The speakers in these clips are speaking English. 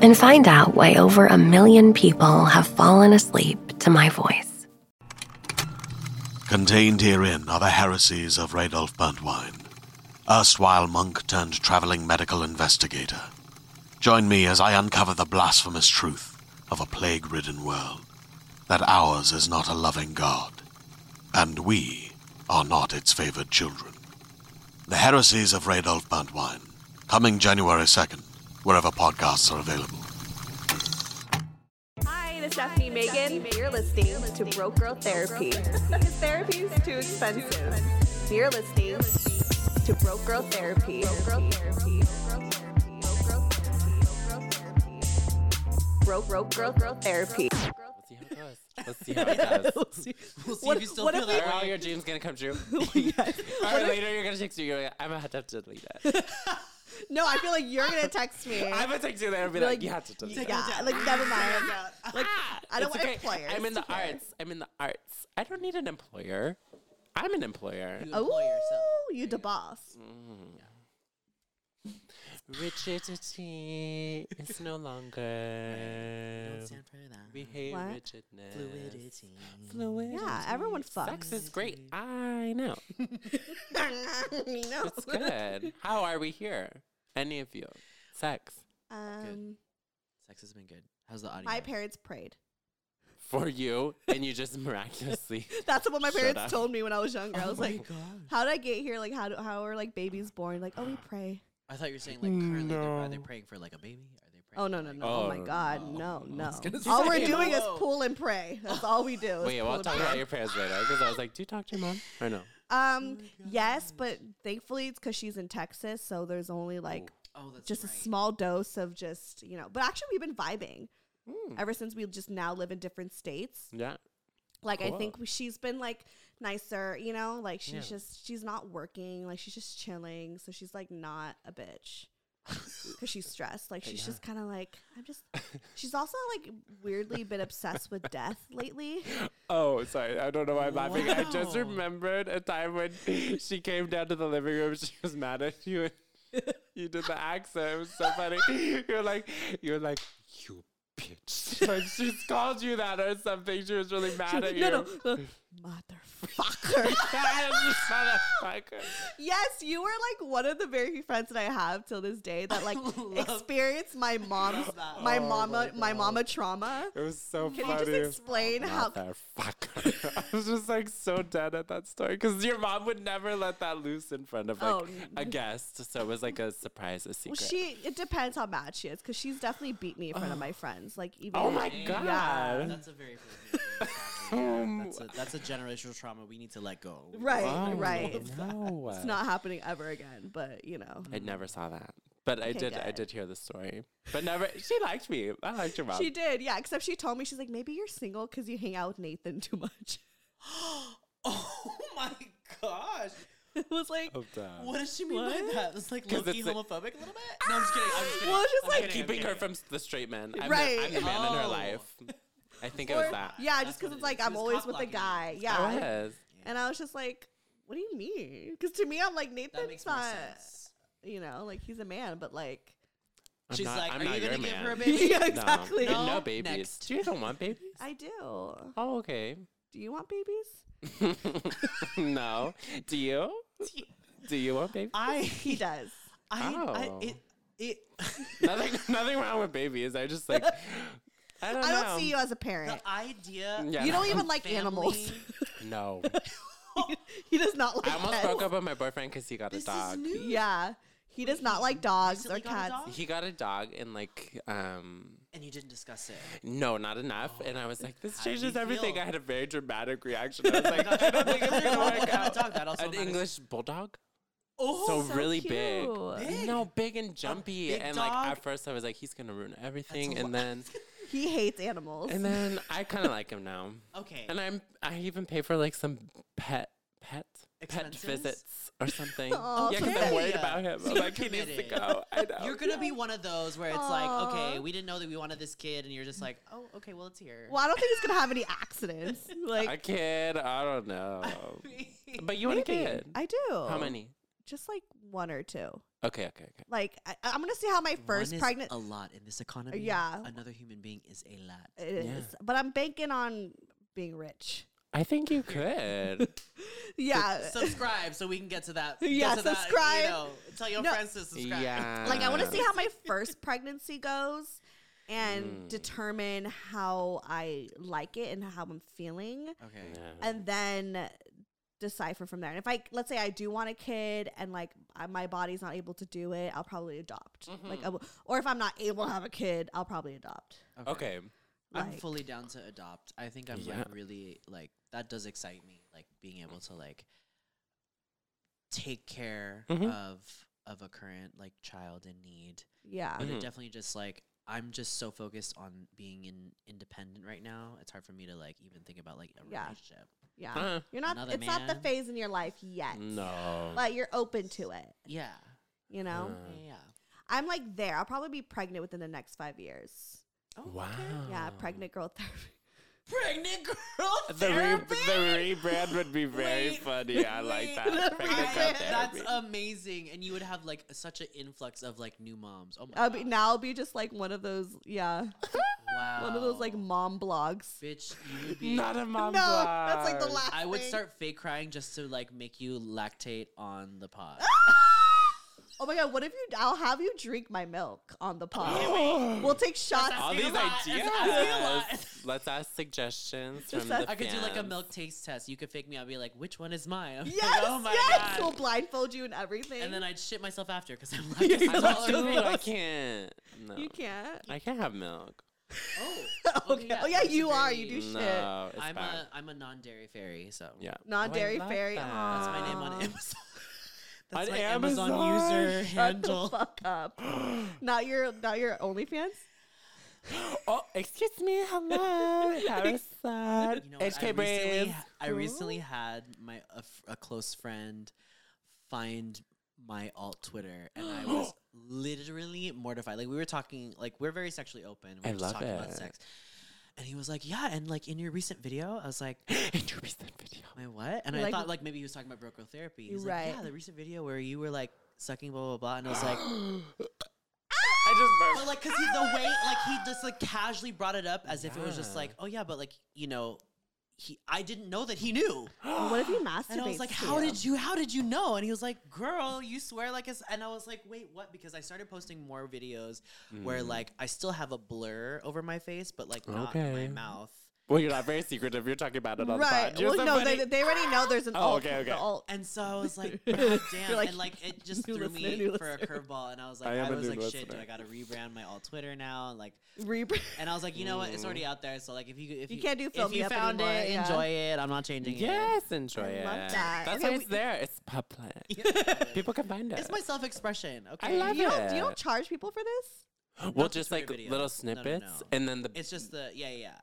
and find out why over 1 million people have fallen asleep to my voice. Contained herein are the heresies of Radolf Buntwine, erstwhile monk-turned-traveling medical investigator. Join me as I uncover the blasphemous truth of a plague-ridden world, that ours is not a loving God, and we are not its favored children. The heresies of Radolf Buntwine, coming January 2nd, wherever podcasts are available. Hi, this is Stephanie Megan. You're listening to Broke Girl Therapy. Therapy is too expensive. You're listening to Broke Girl Therapy. Broke Girl Therapy. Let's see how it does. We'll see if you still feel that. All your dreams gonna come true. Yes. Or later you're gonna text me. You're like, I'm gonna have to delete it. No, I feel like you're gonna text me. I'm gonna text you later and be like, you have to delete it. Yeah, like never mind. Like I don't want employers. I'm in the arts. I don't need an employer. I'm an employer. You employ yourself. You the boss. Mm. Rigidity is no longer. Don't stand for that. We hate rigidness. Fluidity. Yeah, everyone fucks. Sex is great. I know. It's good. How are we here? Any of you? Sex. Good. Sex has been good. How's the audio? My parents prayed. For you, and you just miraculously. That's what my parents told me when I was younger. I was like, God. How did I get here? Like, how are like babies born? Like, oh, we pray. I thought you were saying, like, currently, are they praying for, like, a baby? Are they praying? Oh, no, no, no. Oh, my God. No. All we're doing is pool and pray. That's all we do. Wait, well, I'll talk about your parents later, because I was like, do you talk to your mom? Or no? Yes, but thankfully it's because she's in Texas, so there's only, like, just a small dose of just, you know. But actually we've been vibing ever since we just now live in different states. Yeah. Like, cool. I think she's been, like, nicer, you know, like she's not working, like she's just chilling, so she's like not a bitch because she's stressed, like she's just kind of like she's also like weirdly been obsessed with death lately. Oh, sorry, I don't know why I'm laughing. I just remembered a time when she came down to the living room. She was mad at you and you did the accent. It was so funny. You're like you bitch. Like she's called you that or something. She was really mad at you. No. Motherfucker. Motherfucker. Yes, you were like one of the very few friends that I have till this day that like experienced my mama trauma. It was so funny. Can you just explain how? Motherfucker. I was just like so dead at that story because your mom would never let that loose in front of like a guest, so it was like a surprise, a secret. Well, it depends how mad she is because she's definitely beat me in front of my friends. Like even. Oh my God. Yeah. That's a very. That's a generational trauma we need to let go. Right. It's not happening ever again, but you know. I never saw that. But I did hear the story. But never, she liked me. I liked your mom. She did, yeah, except she told me, she's like, maybe you're single because you hang out with Nathan too much. Oh my gosh. It was like, what does she mean by that? It's like low-key homophobic a little bit? No, I'm just kidding. Well, it's just keeping her from the straight men. Right. I'm the man in her life. I think it was that. Yeah, just because it's like I'm always with a guy. Yeah. I was. And I was just like, what do you mean? Because to me, I'm like, Nathan's not, you know, like he's a man, but like. She's like, are you going to give her a baby? Yeah, exactly. No babies. Next. You don't want babies? I do. Oh, okay. Do you want babies? No. Do you? Do you want babies? He does. Nothing wrong with babies. I just like. I don't see you as a parent. The idea. Yeah, you don't even like family. Animals. No. He does not like animals. I almost broke up with my boyfriend because he got a dog. Yeah. He does not like dogs or cats. He got a dog and like. And you didn't discuss it. No, not enough. Oh. And I was like, this changes everything. Feel? I had a very dramatic reaction. I was like, I don't think it's going to work out. An English bulldog? Oh, so really cute. Big. No, big and jumpy. Big and dog. Like at first I was like, he's going to ruin everything. That's and then he hates animals. And then I kind of like him now. Okay. And I even pay for like some pet visits or something. Oh, yeah, because I'm worried about him. I'm like, he needs to go. I know. You're going to be one of those where it's like, okay, we didn't know that we wanted this kid. And you're just like, oh, okay, well, it's here. Well, I don't think he's going to have any accidents. Like a kid? I don't know. But you want a kid? I do. How many? Just like one or two. Okay. Like, I'm going to see how my first pregnant. A lot in this economy. Yeah. Another human being is a lot. It is. But I'm banking on being rich. I think you could. Yeah. Subscribe so we can get to that. Yeah, to subscribe. That, you know, tell your friends to subscribe. Yeah. Like, I want to see how my first pregnancy goes and determine how I like it and how I'm feeling. Okay. Yeah. And then decipher from there. And if let's say I do want a kid and like my body's not able to do it, I'll probably adopt. Mm-hmm. Or if I'm not able to have a kid, I'll probably adopt. Okay. Like, I'm fully down to adopt. I think I'm like really like that does excite me, like being able to like take care of a current like child in need. Yeah. But it definitely just like I'm just so focused on being independent right now. It's hard for me to like even think about like a relationship. Yeah. You're not it's not the phase in your life yet. No. But you're open to it. Yeah. You know? Yeah. I'm like there. I'll probably be pregnant within the next 5 years. Oh, wow. Okay. Yeah, pregnant girl therapy. Pregnant girl therapy? The rebrand would be very funny. I like that. Pregnant girl therapy. That's amazing. And you would have like such an influx of like new moms. Oh my God. I'll be just like one of those, wow. One of those like mom blogs. Bitch, you would be. Not a mom blog. That's like the last I would start fake crying just to like make you lactate on the pod. Oh my God, what if I'll have you drink my milk on the pod. We'll take shots. All these ideas. Let's ask suggestions from the fans. I could do like a milk taste test. You could fake me. I'll be like, which one is mine? I'm like, oh my God. We'll blindfold you and everything. And then I'd shit myself after because I'm like, I can't. No. You can't? I can't have milk. Oh, okay. Yeah, oh yeah, you are. You do shit. No, it's bad. I'm a non-dairy fairy, so. Yeah. Non-dairy fairy. That's my name on Amazon. That's my Amazon user handle. Shut the fuck up. Not your OnlyFans? Oh, excuse me. Hello. Harrison. You know, HK Brains. I recently had my a close friend find my alt Twitter, and I was literally mortified. Like, we were talking, like, we're very sexually open. We were just talking about sex. And he was like, yeah, and like in your recent video, I was like, in your recent video. My what? And I thought like maybe he was talking about Broke Girl Therapy. He was like, yeah, the recent video where you were like sucking blah, blah, blah. And I was like, I just burped. But like, cause he just like casually brought it up as if it was just like, oh yeah, but like, you know, I didn't know that he knew. What if he masturbates? And I was like, how did you know? And he was like, girl, you swear like it's, and I was like, wait, what? Because I started posting more videos where like I still have a blur over my face, but like not in my mouth. Well, you're not very secretive. You're talking about it on the pod. You're they already know there's an alt. Okay. Alt. And so I was like, God damn. Like, and like it just threw me for a curveball. And I was like, shit, dude, I got to rebrand my alt Twitter now. And like, and I was like, you know what? It's already out there. So like, if you can't do film, if you found it, enjoy it. I'm not changing it. Yes, enjoy it. I love that. That's why it's there. It's public. People can find it. It's my self-expression. Okay, I love it. Do you don't charge people for this? Well, just like videos. Little snippets, and then it's just the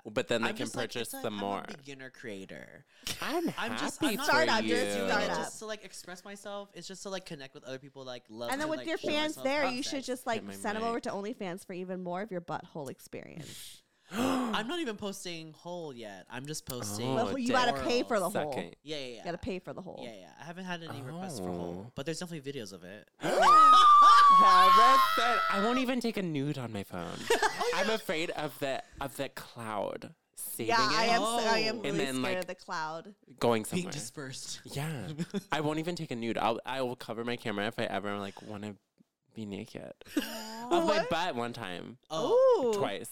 But then they can purchase them more. I'm a beginner creator. I'm happy for you. Just to like express myself. It's just to like connect with other people. Like love. And then with like, your fans there, you should just like send them over to OnlyFans for even more of your butthole experience. I'm not even posting whole yet. I'm just posting. Well, you gotta pay for the whole. Yeah. Gotta pay for the whole. Yeah. I haven't had any requests for whole, but there's definitely videos of it. I won't even take a nude on my phone. I'm afraid of the cloud saving it. Yeah, I am really scared of the cloud going somewhere, being dispersed. Yeah, I won't even take a nude. I will cover my camera if I ever like want to be naked. Of my butt one time. Oh, twice.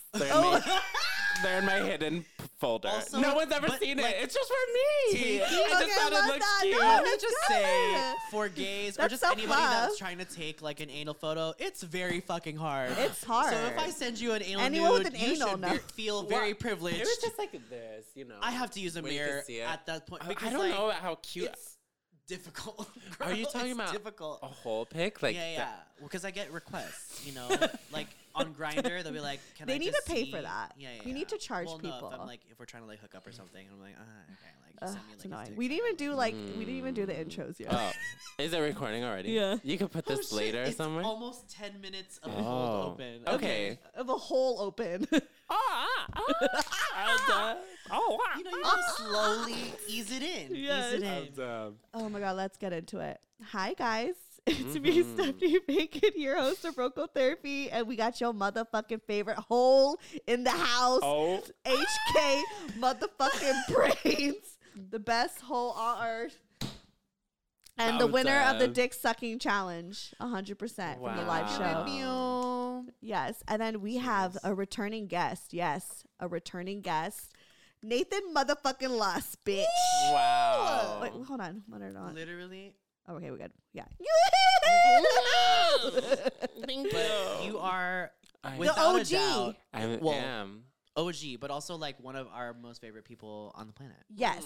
They're in my hidden folder. Also, no one's ever seen it. It's just for me. I just thought it looked cute. Let me just say, for gays or just anybody that's trying to take like an anal photo, it's very fucking hard. It's hard. So if I send you an anal nude, you should feel very privileged. It was just like this, you know. I have to use a mirror at that point. I don't know how cute. difficult. Girl, are you talking about difficult? A whole pic? Like yeah. Because I get requests, you know, like on Grindr, they'll be like, "Can they I?" They need just to pay see? For that. Yeah, yeah. You need to charge people. No, if I'm like, if we're trying to like hook up or something, I'm like, okay, like you send me like. Annoying. We didn't even do the intros yet. Oh, is it recording already? Yeah. You could put this later it's somewhere. Almost 10 minutes of the whole open. Okay. Of the whole open. You know, you just slowly ease it in. Yes. Ease it in. Oh my God, let's get into it. Hi guys, it's me, Stephanie Megan, your host of Broke Girl Therapy, and we got your motherfucking favorite hole in the house. Oh. HK motherfucking Brains, the best hole on earth. And the winner of the dick sucking challenge, 100% from the live show. Yes. And then we have a returning guest. Yes. A returning guest. Nathan motherfucking Lust, bitch. Wow. Wait, hold on. Literally. Oh, okay, we're good. Yeah. Thank you. But you are the OG. Doubt, I am. OG, but also like one of our most favorite people on the planet. Yes.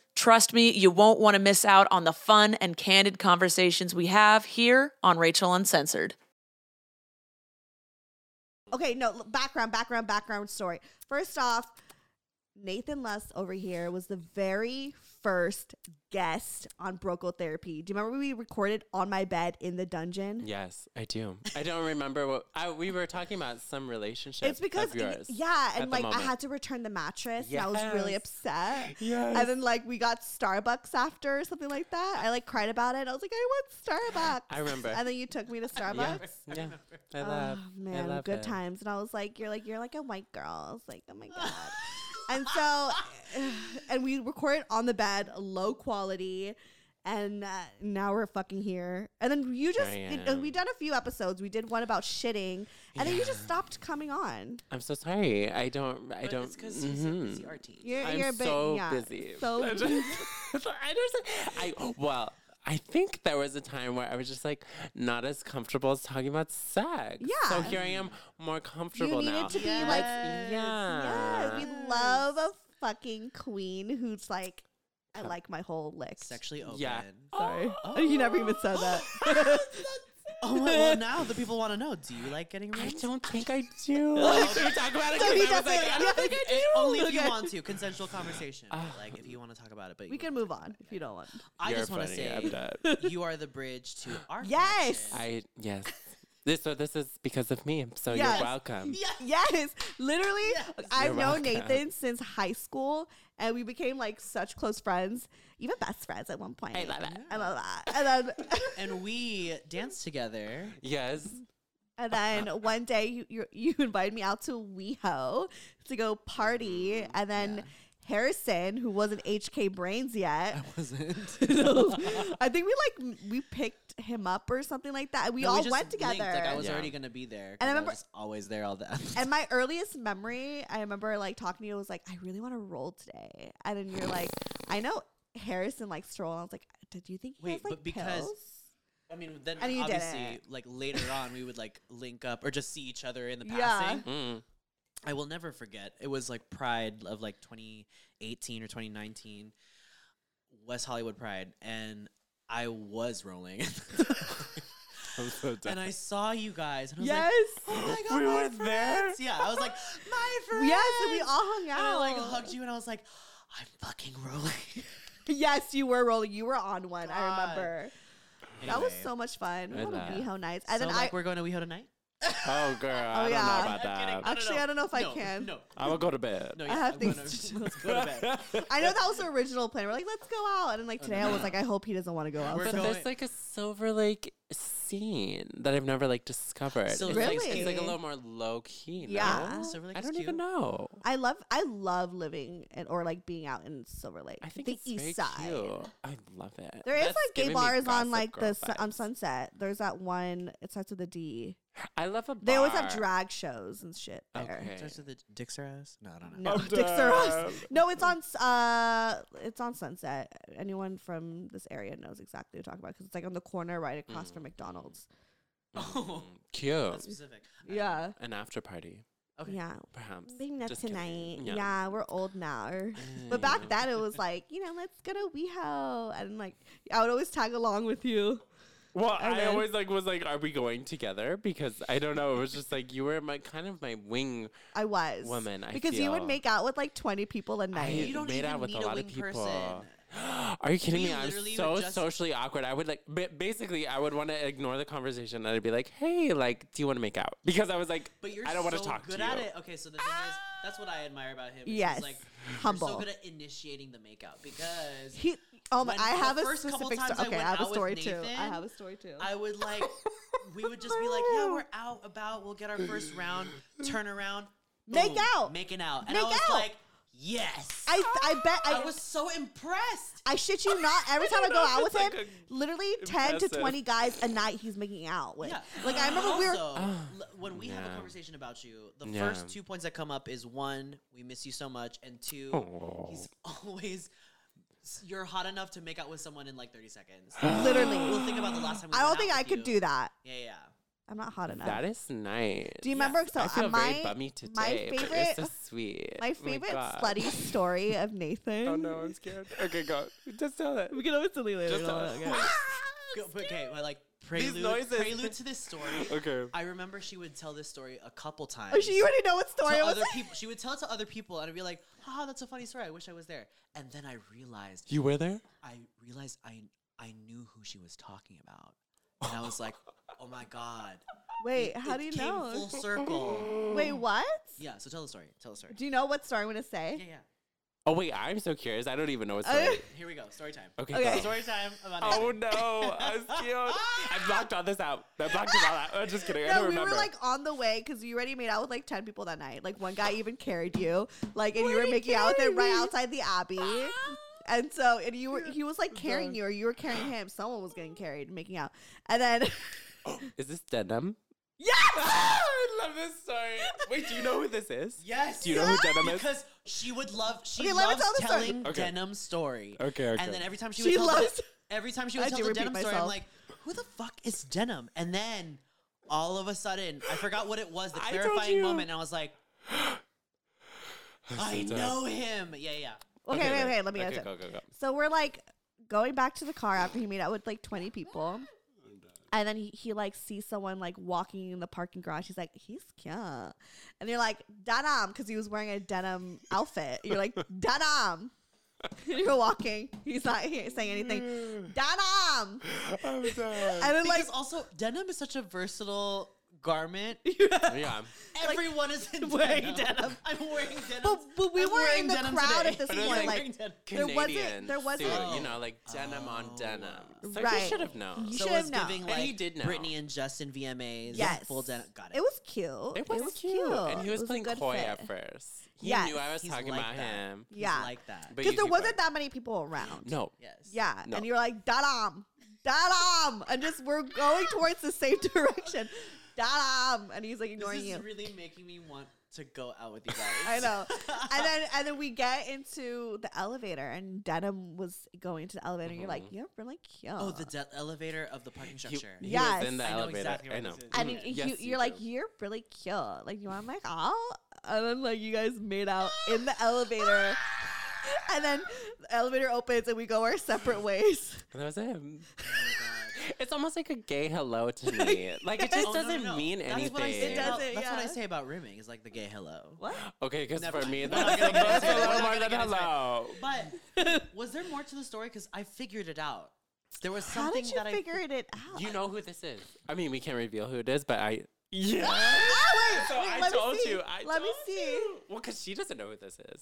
Trust me, you won't want to miss out on the fun and candid conversations we have here on Rachel Uncensored. Okay, no, background story. First off, Nathan Lust over here was the very first guest on Broke Girl Therapy. Do you remember we recorded on my bed in the dungeon? Yes, I do. I don't remember what we were talking about. Some relationship. It's because of yours. Yeah, and like I had to return the mattress. Yes. And I was really upset. Yes. And then like we got Starbucks after or something like that. I like cried about it. I was like, I want Starbucks. I remember. And then you took me to Starbucks. Yeah. I love good it. Times. And I was like, you're like a white girl. I was like, oh my God. And so, and we recorded on the bed, low quality, and now we're fucking here. And then you just, we done a few episodes. We did one about shitting, and then you just stopped coming on. I'm so sorry. I don't. It's because he's a busy artist. You're so busy. So busy. I think there was a time where I was just like not as comfortable as talking about sex. Yeah. So here I am, more comfortable now. You needed to be like, yes. We love a fucking queen who's like, I like my whole lick. Sexually open. Yeah. Sorry. Oh. You never even said that. Well, now the people want to know, do you like getting raped? I don't think I do. Should we talk about it? I don't think I do. Only if you want to. Consensual conversation. Like, if you want to talk about it. But we can move on if you don't want to. I just want to say, you are the bridge to our connection. Yes. This is because of me. So yes. You're welcome. Yes. Literally, yes. I've known Nathan since high school, and we became like such close friends, even best friends at one point. I love it. I love that. And then and we danced together. Yes. And then one day you invited me out to WeHo to go party, and then. Yeah. Harrison, who wasn't HK Brains yet. I wasn't. I think we picked him up or something like that. We just went together. Linked, I was already going to be there. And I remember I was always there all the And my earliest memory, I remember talking to you. I was like, I really want to roll today. And then you're like, I know Harrison likes to roll. I was like, did you think he has pills? I mean, then obviously later on we would link up or just see each other in the passing. Yeah. Mm. I will never forget. It was Pride of 2018 or 2019, West Hollywood Pride, and I was rolling. I'm so dumb. And I saw you guys, and I was like, "Oh my god, we were friends." There. Yeah, I was like, "My friends." Yes, and we all hung out. And I hugged you, and I was like, "I'm fucking rolling." Yes, you were rolling. You were on one. God. I remember. Anyway, that was so much fun. What a WeHo nights. And so then we're going to WeHo tonight. Oh, girl. I don't know about that. I don't know if I can. No. I will go to bed. No, yeah, I have things. Let's go to bed. I know that was the original plan. We're let's go out. And then, today I was I hope he doesn't want to go out. But there's, a Silver Lake scene that I've never, discovered. Silver Lake. Really? It's, a little more low-key, no? Yeah. Silver Lake I don't even know. I love living or, being out in Silver Lake. I think the east side. Cute. I love it. There is, gay bars on, on Sunset. There's that one. It starts with a D. I love a bar. They always have drag shows and shit there. Okay. Starts with the Dicks R Us? No, I don't know. No, Dicks R Us. No, it's on Sunset. Anyone from this area knows exactly what we're talking about because it's on the corner right across from McDonald's. Oh, cute. That's specific. Yeah. An after party. Okay. Yeah. Perhaps. Maybe not tonight. Yeah, we're old now. But back then it was let's go to WeHo, and I would always tag along with you. Well, and I always was are we going together? Because I don't know. It was just you were my wing. I was woman. Because you would make out with 20 people a night. You don't made out with a lot of people. Are you kidding me? I'm so socially awkward. I would basically I would want to ignore the conversation, and I'd be like, hey, do you want to make out? Because I was but you're I don't so want to talk good to you. At it. Okay, so the thing is, that's what I admire about him. Yes, he's humble. You're so good at initiating the makeout because he. Oh my! I have a specific story. Okay, I have a story too. I have a story too. I would we would just be yeah, we're out about. We'll get our first round. Turn around. Boom, making out, and I was like. Yes. I bet. I was so impressed. I shit you not. Every time I go out with him, literally 10 to 20 guys a night he's making out with. Yeah. I remember also, we were... when we have a conversation about you, the first 2 points that come up is one, we miss you so much, and two, he's always... You're hot enough to make out with someone in 30 seconds. Literally. We'll think about the last time we I don't think I could do that. Yeah. I'm not hot enough. That is nice. Do you remember? So I feel very bummy today. My favorite, but you're so sweet. My favorite slutty story of Nathan. Oh no, I'm scared. Okay, go. Just tell it. We can always delete later. Just tell it. Okay, well, prelude to this story. Okay. I remember she would tell this story a couple times. Oh, you already know what story it was. She would tell it to other people, and I'd be like, "Haha, that's a funny story. I wish I was there." And then I realized you were there. I realized I knew who she was talking about, and I was like. Oh my god. Wait, how do you know? Full circle. Wait, what? Yeah, so tell the story. Do you know what story I'm going to say? Yeah. Oh wait, I'm so curious. I don't even know what story. Here we go. Story time. Okay. Story time about Nathan. Oh no. I was killed. I blocked all this out. I blocked it all out. I'm just kidding. No, I don't remember. We were on the way cuz you already made out with 10 people that night. One guy even carried you. And you were making out with him right outside the Abbey. And so he was carrying you or you were carrying him. Someone was getting carried and making out. And then is this Denim? Yes! I love this story. Wait, do you know who this is? Yes. Do you know who Denim is? Because she would love. She loves telling Denim's story. Okay. And then every time she would tell the Denim story, I'm like, who the fuck is Denim? And then all of a sudden, I forgot what it was. The clarifying moment. And I was like, I know him. Yeah. Okay. Let me answer. Go. So we're going back to the car after he made out with 20 people. And then he sees someone walking in the parking garage. He's like, he's cute. And you're like, Denim, because he was wearing a denim outfit. You're like, Denim. You're walking. He's not saying anything. Denim. I'm done. And then, like, also, denim is such a versatile garment. Yeah. Everyone like, is in wearing denim. I'm wearing denim. But we were in the crowd today. At this point. Like, there wasn't so, you know, like denim on denim. So right. You should have known. You so should have known. Giving, like, and he did know. Britney and Justin VMAs. Yes. Full denim. Got it. It was cute. It was cute. And he was playing coy at first. He knew I was talking about him. Yeah. Like that. Because there wasn't that many people around. No. Yes. Yeah. And you were like, da-dam. Da-dam. And just we're going towards the same direction. And he's like ignoring you. This is really making me want to go out with you guys. I know. And then we get into the elevator, and Denim was going to the elevator, and you're like, you're really cute. Oh, the elevator of the parking structure. Yes. In the elevator. Exactly I know. And you're like, you're really cute. Like, you want my call? And then, like, you guys made out in the elevator. And then the elevator opens, and we go our separate ways. And that was him. It's almost like a gay hello to me. Like, it just doesn't mean anything. That's what I say about rimming. It's like the gay hello. What? Okay, because for me, that's the most hello more than hello. But was there more to the story? Because I figured it out. There was something that I... figured it out? You know who this is. I mean, we can't reveal who it is, but I... Yeah. Oh, wait. So I told you. Let me see. Well, because she doesn't know who this is.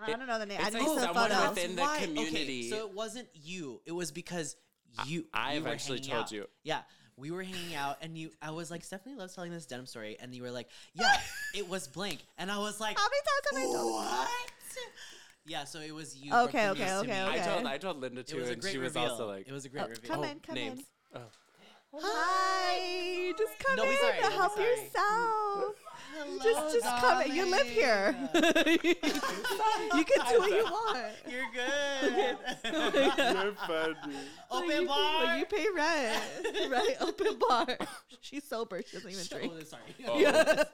I don't know the name. I didn't see the photo. It's like someone within the community. So it wasn't you. It was because... I've actually told out. You. Yeah. We were hanging out and I was like, Stephanie loves telling this denim story. And you were like, yeah, it was blank. And I was like, how many times have I told what? Yeah, so it was you. Okay. I told Linda too, and she was also like, it was a great reveal. Come in. Oh. Hi. Just come in to help yourself. Hello, just come in. You live here. You can do what you want. You're good. You're funny. Open bar. You pay rent. Right? Open bar. She's sober. She doesn't even drink. Oh, sorry. Oh. Yeah.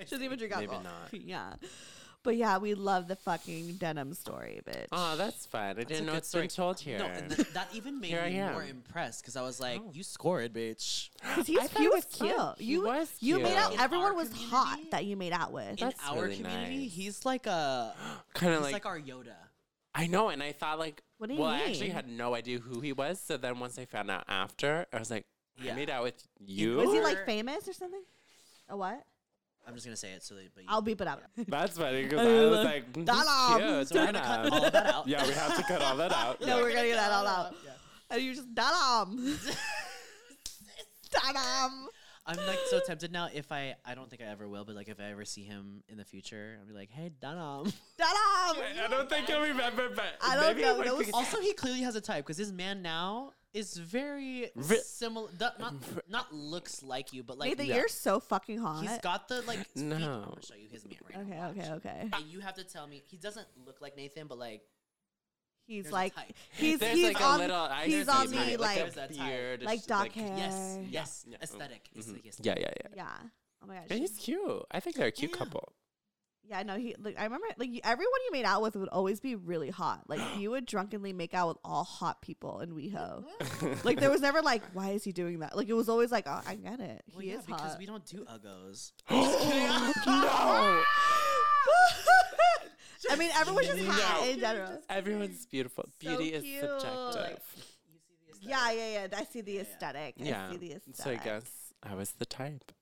She doesn't even drink alcohol. Maybe not. Yeah. But yeah, we love the fucking denim story, bitch. Oh, that's fun. I didn't know it's been told here. No, and that even made me more impressed because I was like, you scored, bitch. Because he was cute. You made out. Everyone was hot that you made out with. That's in our really community, nice. He's like a kind of like our Yoda. I know, and I thought like, what do you mean? I actually had no idea who he was. So then once I found out after, I was like, I made out with you. Was he like famous or something? A what? I'm just going to say it so that... But I'll beep it out. That's funny, because I was like... Cute, so we're going to cut all that out. Yeah, we have to cut all that out. No, we're going to get that all out. Yeah. And you just... I'm, like, so tempted now. If I don't think I ever will, but, like, if I ever see him in the future, I'll be like, hey, I don't think he'll remember, but... I don't know. Also, he clearly has a type, because his man now... It's very similar. Not looks like you, but like Nathan, you're so fucking hot. He's got the like. No, I'm gonna show you his mirror. Okay. And you have to tell me he doesn't look like Nathan, but like he's like he's like on a little, he's on the like beard, like dark hair. Yes, aesthetic. Mm-hmm. Yeah. Oh my gosh, and he's cute. I think they're a cute couple. Yeah, no, I remember, like, everyone you made out with would always be really hot. Like, you would drunkenly make out with all hot people in WeHo. Like, there was never, like, why is he doing that? Like, it was always like, oh, I get it. Well, he is because hot. We don't do uggos. No! I mean, everyone's just hot in general. Everyone's beautiful. So beauty is subjective. Like, you see the aesthetic. Yeah. I see the aesthetic. Yeah. I see the aesthetic. So I guess I was the type.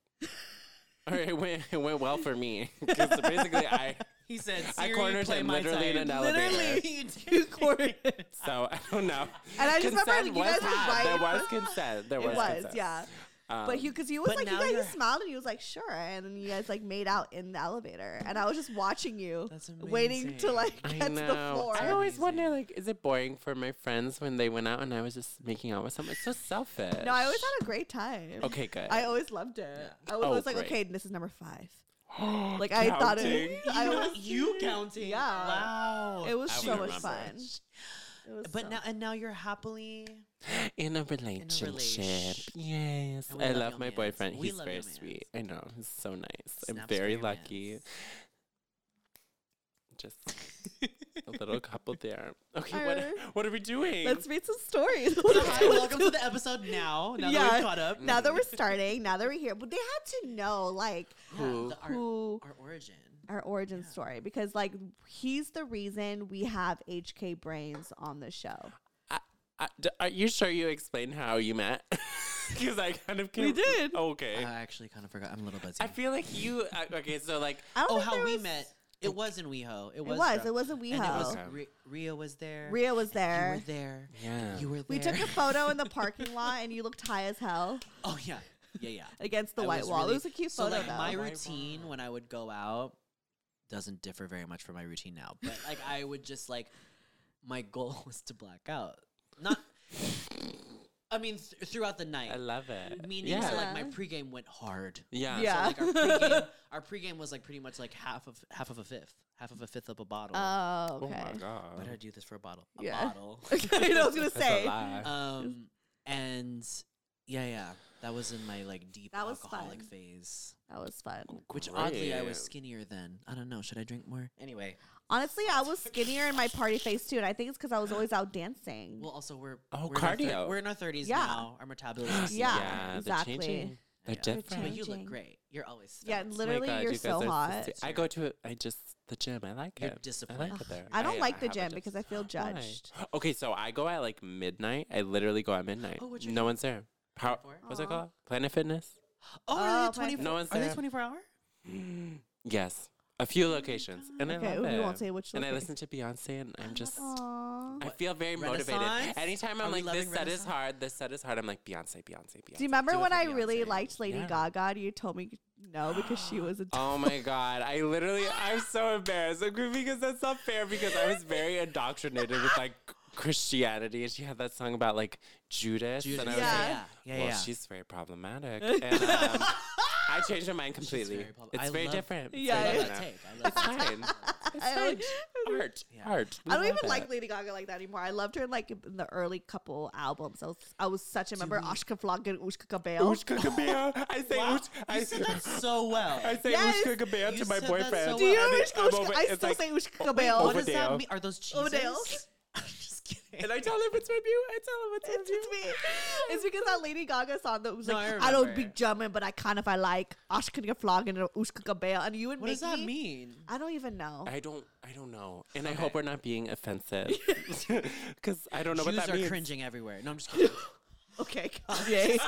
All right, it went well for me because basically he said I cornered him literally in an elevator. Literally, you cornered. So I don't know. And I just remember you guys were right. There was consent. There was consent. But you was like you guys smiled and you was like sure, and then you guys like made out in the elevator, and I was just watching you, waiting to like get to the floor. I always wonder like, is it boring for my friends when they went out and I was just making out with someone? It's so selfish. No, I always had a great time. Okay, good. I always loved it. Yeah. I was always like, okay, this is number 5. Like I thought it. I was you counting. Yeah. Wow. It was so much fun. But now you're happily in a relationship. Yes. I love my boyfriend. He's very sweet. I know. He's so nice. I'm very lucky. Just a little couple there. Okay, what are we doing? Let's read some stories. Welcome to the episode now. Now that we've caught up. Now that we're starting. Now that we're here. But they had to know, like, who? Our origin. her origin story, because like he's the reason we have HK Brains on the show. Are you sure you explained how you met? Because I kind of... We did. Okay. I actually kind of forgot. I'm a little busy. I feel like you... Okay, so like... Oh, how we met. It was in WeHo. It was in WeHo. And it was, Rhea was there. You were there. Yeah. We took a photo in the parking lot and you looked high as hell. Oh, yeah. Yeah, yeah. Against the white wall. Really, it was a cute photo, like, though. My routine when I would go out doesn't differ very much from my routine now. But, like, I would just, like... My goal was to black out. Not... I mean, throughout the night. I love it. Meaning, so like my pregame went hard. Yeah. So like our pregame was like pretty much like half of a fifth of a bottle. Oh, okay. Oh my god. Why did I do this for a bottle? A bottle. I was gonna say. And yeah, that was in my like deep alcoholic phase. That was fun. Which oddly, I was skinnier then. I don't know. Should I drink more? Anyway. Honestly, I was skinnier in my party phase too, and I think it's because I was always out dancing. Well, also we're cardio. We're in our 30s now. Our metabolism. Yeah, exactly. They're different. But you look great. You're always fit. Yeah, literally, oh God, you're so hot. I go to the gym. I like it. You're disappointed. I like it there. I don't like the gym because I feel judged. Why? Okay, so I go at like midnight. I literally go at midnight. Oh, what's your name? One's there. What's it called? Planet Fitness. Oh, are they 24 hour? Yes. A few locations. And I love it. We won't say which location. And I listen to Beyoncé, and I'm just... Aww. I feel very motivated. Anytime I'm like, this set is hard, I'm like, Beyoncé. Do you remember when I really liked Lady Gaga? You told me no because she was a... Oh, my God. I'm so embarrassed. Because that's not fair, because I was very indoctrinated with, like... Christianity, and she had that song about like Judas. And I was like, she's very problematic. And I changed my mind completely. It's very different. Yeah, it's fine. It's art. I don't even like Lady Gaga like that anymore. I loved her like in the early couple albums. I was such a member. Oshka Flog and Ushka Kabel. I say wow. You said that so well. I say Ushka Kabel to my boyfriend. Do you Ushka? I still say Ushka Kabel. What does that mean? Are those cheeses? And I tell him it's from you. It's me. It's because that Lady Gaga song that was I don't speak German, but I kind of like Ashkana Flog and Ushka Kabel. And you would make me... What does that mean? I don't even know. I don't know. And I hope we're not being offensive. Because I don't know what that means. Jews are cringing everywhere. No, I'm just kidding. Okay, Kanye.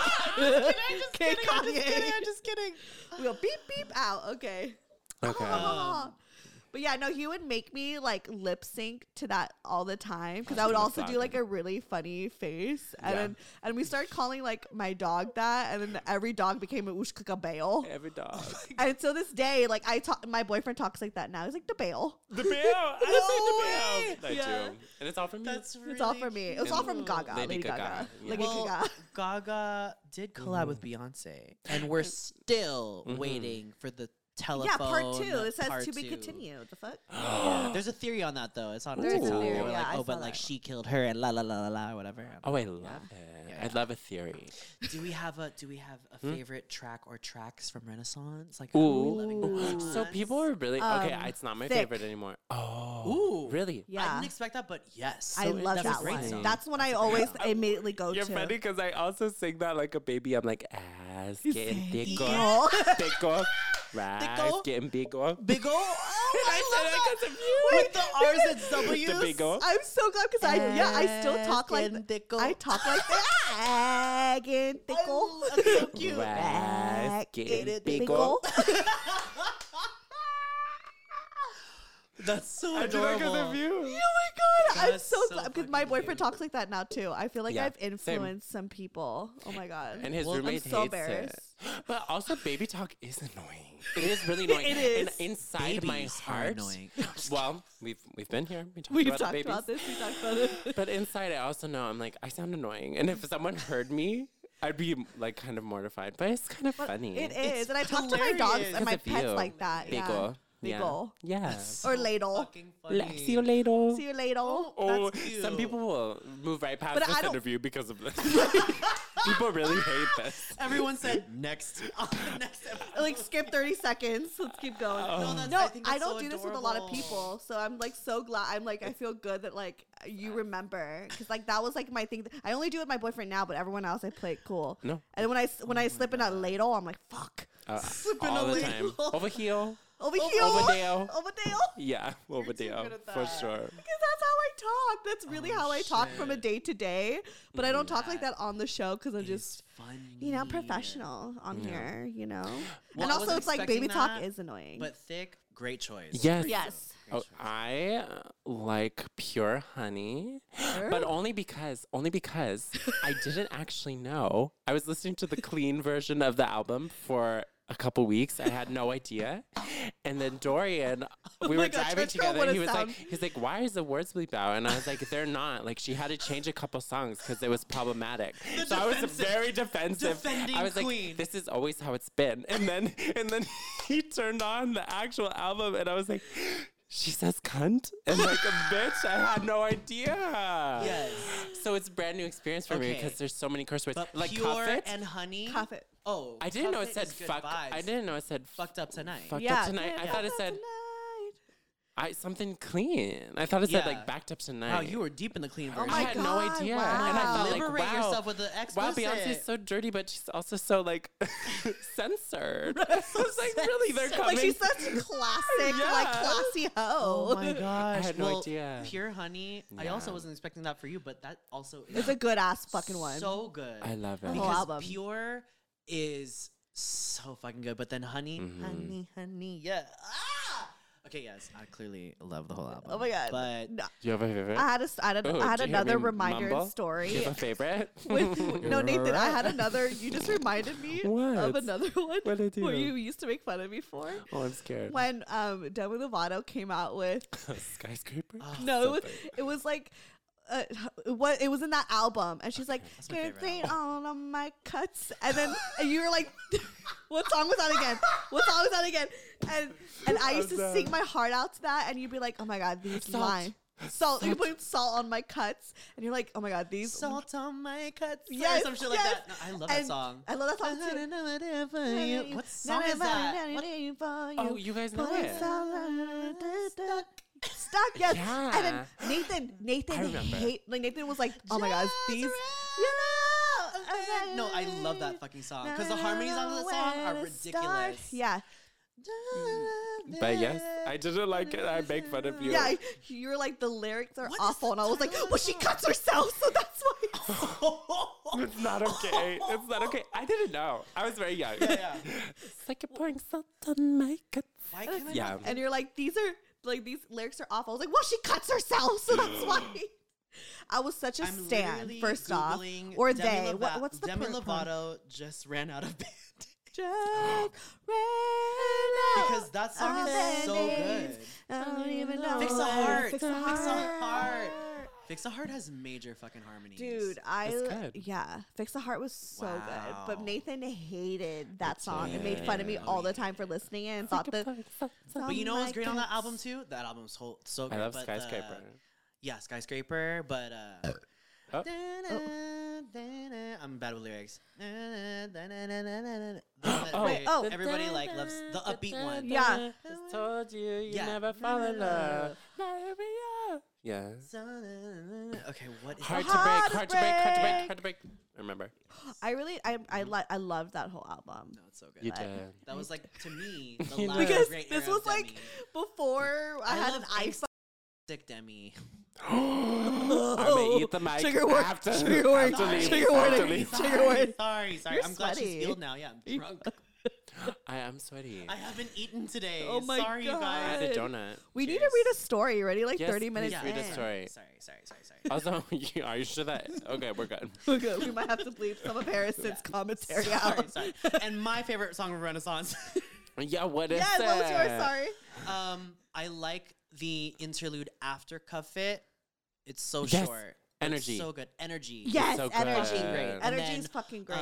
I'm just kidding. We'll beep, beep out. Okay. But yeah, no, he would make me like lip sync to that all the time, because I would also do like a really funny face, and then we started calling like my dog that, and then every dog became a Ushka Kabel. Every dog. And so this day, like my boyfriend talks like that now. He's like the bail. I say the bail. I do. And it's all from me. It's all from me. It was all from Gaga, Lady Gaga. Yeah. Gaga did collab with Beyonce, and we're still waiting for the telephone. Yeah, part 2. It says to be continued. The fuck? Yeah. There's a theory on that, though. It's on TikTok. Like she killed her and la la la la la, whatever. Oh, I love it. Yeah. I love a theory. Do we have a favorite track or tracks from Renaissance? Like, so people are really it's not my favorite anymore. Oh, ooh, really? Yeah, I didn't expect that, but yes, I love that one. Song. That's one I always immediately go to. You're funny because I also sing that like a baby. I'm like, ass getting thicker. Right, getting bigger. Oh, I love that. With the R's and W's. The bigger. I'm so glad because I still talk like that. I talk like that. Rag and thickle. That's so cute. Rag and thickle. That's so adorable. I do like you. Oh my God. I'm so glad because my boyfriend talks like that now too. I feel like I've influenced some people. Oh my God. And his roommate hates it. But also, baby talk is annoying. It is really annoying. It is. And inside babies my heart. Annoying. Well, we've been here. We talked about it. But inside, I also know I'm like, I sound annoying. And if someone heard me, I'd be like kind of mortified. But it's kind of funny. It is. And I talk to my dogs and my pets like that. Bagel. Bagel. Yeah. So or ladle. See you ladle. See you ladle. Oh, some people will move right past but this interview because of this. People really hate this. Everyone said next. Next episode. Like skip 30 seconds. Let's keep going. I don't do this with a lot of people, so I'm like so glad. I'm like I feel good that like you remember, because like that was like my thing. I only do it with my boyfriend now, but everyone else I play it cool. No. And when I slip in a ladle, I'm like fuck. Slip in a ladle. Over heel. Overdale. Yeah, Overdale. For sure. Because that's how I talk. That's really how I talk from a day to day. But I don't talk like that on the show because I'm just, professional on here, Well, and also it's like baby talk is annoying. But thick, great choice. Yes. Oh, I like pure honey, but only because I didn't actually know. I was listening to the clean version of the album for a couple weeks. I had no idea. And then Dorian, we were driving together, and he's like, why is the words bleep out? And I was like, they're not. Like, she had to change a couple songs because it was problematic. So I was very defensive. I was like, this is always how it's been. And then he turned on the actual album, and I was like, she says cunt? And like, a bitch, I had no idea. Yes. So it's a brand new experience for me because there's so many curse words. But like pure and honey? Cough it. Oh, I didn't know it said fuck. I didn't know it said fucked up tonight. Fucked up tonight. I thought it said something clean. I thought it said like backed up tonight. Oh, you were deep in the clean version. Oh my I had God, no idea. Wow. And I thought liberate yourself with the explicit. Wow, Beyonce's so dirty, but she's also so like censored. So it's like really they're coming. Like she's such a classic, classy hoe. Oh my gosh. I had no idea. Pure honey. Yeah. I also wasn't expecting that for you, but that also is a good ass fucking one. So good. I love it. The whole album. Pure is so fucking good, but then honey, yeah. Ah! Okay, yes, I clearly love the whole album. Oh my god! But do you have a favorite? I had another reminder and story. Do you have a favorite? No, Nathan, I had another. You just reminded me of another one where you used to make fun of me for. Oh, I'm scared. When Demi Lovato came out with Skyscraper. Oh, no, it was like. It was in that album, and she's like, "Can't paint all of my cuts," and then and you were like, "What song was that again?" And I used to sing my heart out to that, and you'd be like, "Oh my god, these lines." Salt. You put salt on my cuts, and you're like, "Oh my god, these salt on my cuts." Yes, some shit like that. No, I love that song. I love that song too. What song is that? Oh, you guys know it. Stuck, yes. Yeah. And then Nathan was like, oh my gosh, these. No, I love that fucking song because the harmonies on that song are ridiculous. Yeah. But yes, I didn't like it. I make fun of you. Yeah, you're like the lyrics are awful, and I was like, well, she cuts herself, so that's why. It's not okay. It's not okay. I didn't know. I was very young. Yeah. It's like you're pouring salt on my cuts. Why can't I? Yeah. And you're like, these lyrics are awful. I was like, well, she cuts herself, so that's why. I was such a stan, first off. Or Demi they. What's the Demi Lovato just ran out of bed. Because that song is so good. I don't even know. Fix a Heart. Fix a Heart has major fucking harmonies. Dude, Fix a Heart was so good. But Nathan hated that song and made fun of me all the time for listening and thought that. But you know what was great on that album too? That album was so good. I love Skyscraper. Skyscraper, but I'm bad with lyrics. Everybody like loves the upbeat one. Yeah. Just told you never fall in love. Yeah. Okay, what is Hard to break. I remember. I loved that whole album. No, it's so good. You did. That was like to me the last because great this was like before I had an iPhone. Sick Demi. I may eat the mic. Trigger warning. Sorry. I'm glad she's healed now. Yeah, I'm drunk. I am sweaty. I haven't eaten today. Oh my sorry, God. You guys. I had a donut. We need to read a story. Ready? Like 30 minutes. Yes, read a story. Sorry. Also, are you sure that? Okay, we're good. We're good. We might have to bleep some of Harrison's commentary out. Sorry. And my favorite song of Renaissance. What is it? What was yours? Sorry. I like the interlude after Cuff It. It's so short. Energy. It's so good. Energy. Yes, so energy. Great. Energy is fucking great.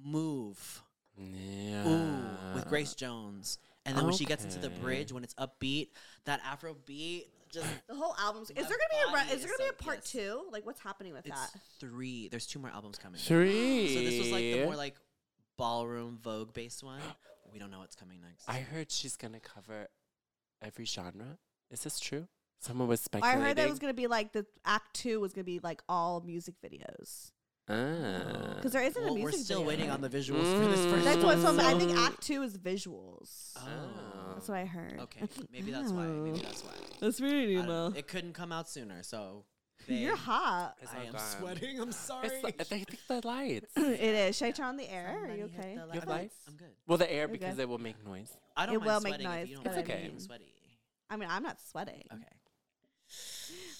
Move. Yeah. Ooh, with Grace Jones. And then when she gets into the bridge, when it's upbeat, that Afro beat, just the whole album's. Is there gonna be a part two? Like what's happening with that? Three. There's two more albums coming. Three. So this was like the more like ballroom Vogue based one. We don't know what's coming next. I heard she's gonna cover every genre. Is this true? Someone was speculating. I heard that it was gonna be like the act 2 was gonna be like all music videos. Because there isn't a music we're still video. Waiting on the visuals for this first one. So I think Act 2 is visuals. Oh. That's what I heard. Okay. Maybe that's why. Maybe that's why. That's really new, though. It couldn't come out sooner, so... You're hot. I am sweating. I'm sorry. They pick the lights. It is. Should I turn on the air? Are you okay? You have lights? I'm good. Well, the air, because it will make noise. I don't mind sweating if you don't mind being sweaty. I mean, I'm not sweating. Okay.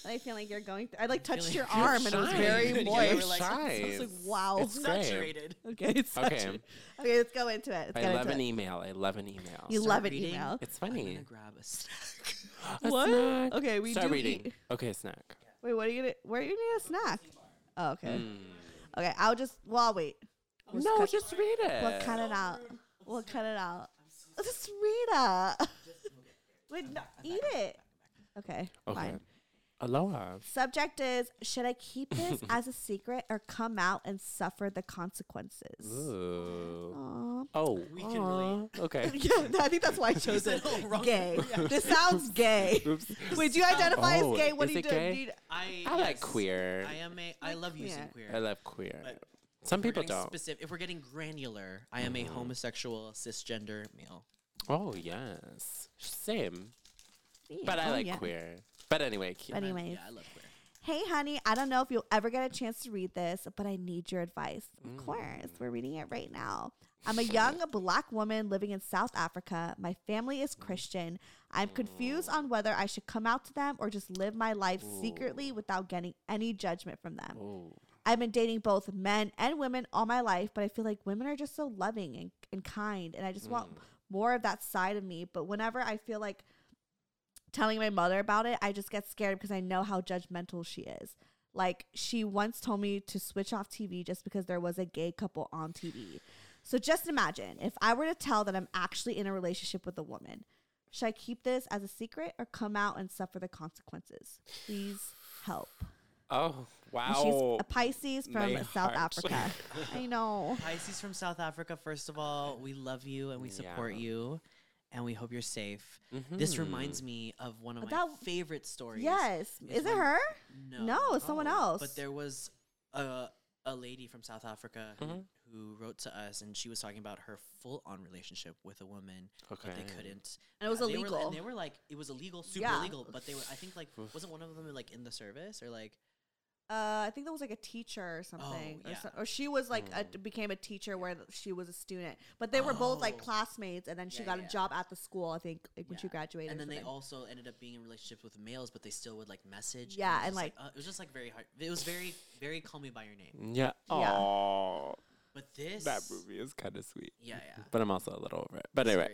I feel like you're going through. I like touched your arm and it was very moist. I was like, wow. It's saturated. Okay, it's saturated. Okay, let's go into it. I love an email. I love an email. You love an email? It's funny. I'm going to grab a snack. What? Okay, we do. Start reading. Okay, snack. Wait, what are you gonna? Where are you gonna snack? Oh, okay. Okay, I'll just. Well, I'll wait. No, just read it. We'll cut it out. We'll cut it out. Just read it. Wait, no, eat it. Okay. Fine. Aloha. Subject is: should I keep this as a secret or come out and suffer the consequences? Ooh. Oh. We can relate. Okay. Yeah, I think that's why I chose it. Gay. Yeah. This sounds gay. Oops. Wait, do you identify as gay? What do you do? I like queer. I am a. I love using queer. I love queer. But some people don't. If we're getting granular, I am a homosexual cisgender male. Oh yes, same. Yeah. But I like queer. But anyway, cute. Anyways. Yeah, I love queer. Hey, honey, I don't know if you'll ever get a chance to read this, but I need your advice. Of course. We're reading it right now. I'm a young black woman living in South Africa. My family is Christian. I'm confused on whether I should come out to them or just live my life secretly without getting any judgment from them. I've been dating both men and women all my life, but I feel like women are just so loving and kind, and I just want more of that side of me. But whenever I feel like telling my mother about it, I just get scared because I know how judgmental she is. Like, she once told me to switch off TV just because there was a gay couple on TV. So just imagine if I were to tell that I'm actually in a relationship with a woman. Should I keep this as a secret or come out and suffer the consequences? Please help. Oh, wow. And she's a Pisces from South Africa. I know. Pisces from South Africa, first of all, we love you and we support you. And we hope you're safe. This reminds me of one of my favorite stories. Yes. Is it her? No. No, it's someone else. But there was a lady from South Africa who wrote to us, and she was talking about her full-on relationship with a woman. Okay. But they couldn't. And it was illegal. They were like, it was illegal, super illegal. But they were, I think, like, wasn't one of them, like, in the service? Or, like... I think that was like a teacher or something, or she was like became a teacher where she was a student, but they were both like classmates, and then she got a job at the school. I think like when she graduated, and then they also ended up being in relationships with males, but they still would like message. Yeah, and it was just like very hard. It was very, very Call Me by Your Name. Yeah. Oh. But that movie is kind of sweet. Yeah, yeah. But I'm also a little over it. But anyway,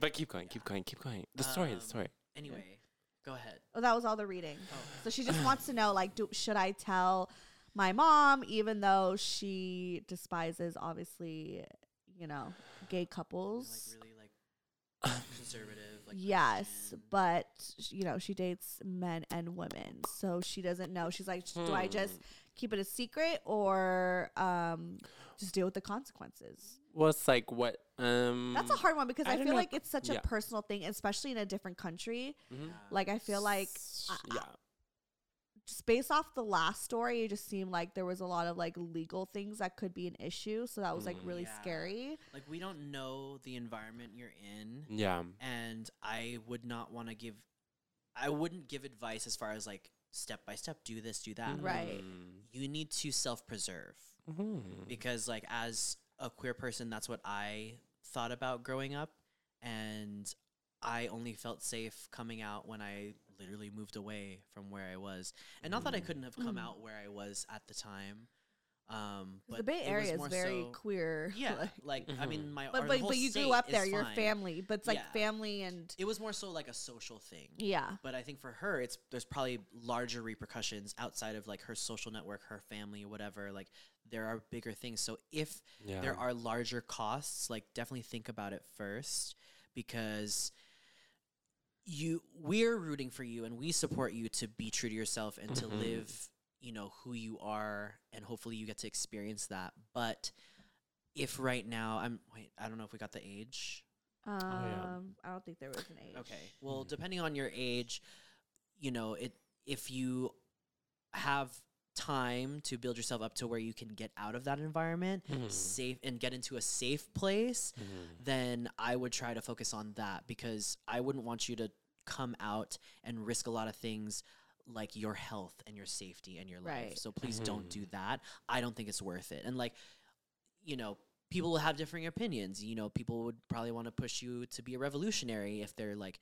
but keep going, keep going, keep going. The story. Anyway. Yeah. Go ahead. Oh, that was all the reading. Oh. So she just wants to know, like, should I tell my mom, even though she despises, obviously, you know, gay couples? Like, really, like, conservative. Like, yes, Christian. But, you know, she dates men and women, so she doesn't know. She's like, do I just keep it a secret or just deal with the consequences? Well, it's like, what? That's a hard one because I feel like it's such a personal thing, especially in a different country. Mm-hmm. Like, I feel like just based off the last story, it just seemed like there was a lot of like legal things that could be an issue. So that was like really scary. Like, we don't know the environment you're in. Yeah. And I would not want to give, I wouldn't give advice as far as like step by step, do this, do that. Right. You need to self-preserve because like as a queer person, that's what I thought about growing up, and I only felt safe coming out when I literally moved away from where I was, and not that I couldn't have come out where I was at the time, but the Bay Area is very queer. Yeah, like I mean, my but you grew up there, your family, but it's like family, and it was more so like a social thing. Yeah, but I think for her, there's probably larger repercussions outside of like her social network, her family, whatever. Like, there are bigger things. So if there are larger costs, like, definitely think about it first, because we're rooting for you and we support you to be true to yourself and to live, you know, who you are, and hopefully you get to experience that. But if right now I don't know if we got the age. I don't think there was an age. Okay. Well, depending on your age, you know, if you have time to build yourself up to where you can get out of that environment safe and get into a safe place, then I would try to focus on that, because I wouldn't want you to come out and risk a lot of things like your health and your safety and your life. So please don't do that. I don't think it's worth it. And like, you know, people will have differing opinions. You know, people would probably want to push you to be a revolutionary if they're like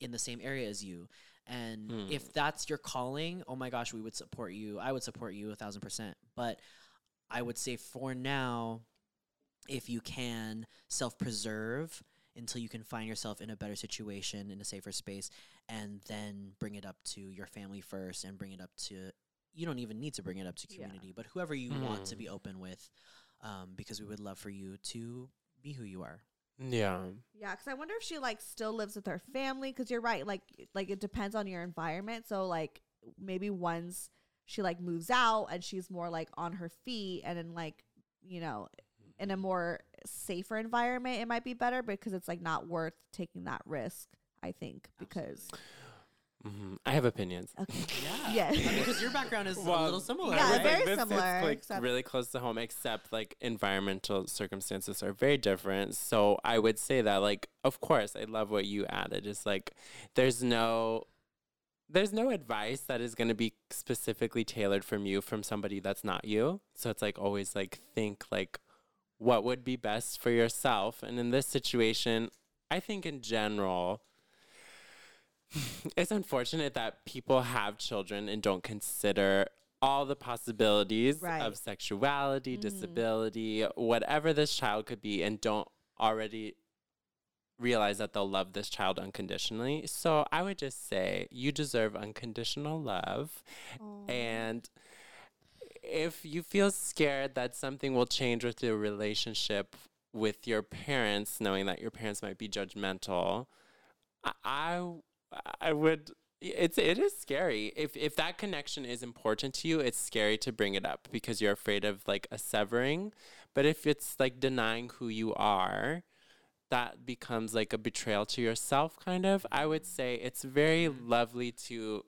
in the same area as you. And if that's your calling, oh my gosh, we would support you. I would support you 1,000%. But I would say for now, if you can self-preserve until you can find yourself in a better situation, in a safer space, and then bring it up to your family first, and bring it up to, you don't even need to bring it up to community, but whoever you want to be open with, because we would love for you to be who you are. Yeah. Yeah, because I wonder if she, like, still lives with her family, because you're right, like it depends on your environment. So, like, maybe once she, like, moves out and she's more, like, on her feet and then, like, you know, in a more safer environment, it might be better, because it's, like, not worth taking that risk, I think, because... I have opinions. Okay. Yeah. Yes. I mean, because your background is a little similar. Yeah, right? Very similar. It's like really close to home, except like environmental circumstances are very different. So I would say that, like, of course, I love what you added. It's like there's no advice that is going to be specifically tailored from you from somebody that's not you. So it's like always like think like what would be best for yourself. And in this situation, I think in general, it's unfortunate that people have children and don't consider all the possibilities of sexuality, disability, whatever this child could be, and don't already realize that they'll love this child unconditionally. So I would just say you deserve unconditional love. Aww. And if you feel scared that something will change with your relationship with your parents, knowing that your parents might be judgmental, it is scary. If that connection is important to you, it's scary to bring it up because you're afraid of like a severing. But if it's like denying who you are, that becomes like a betrayal to yourself kind of. I would say it's very lovely to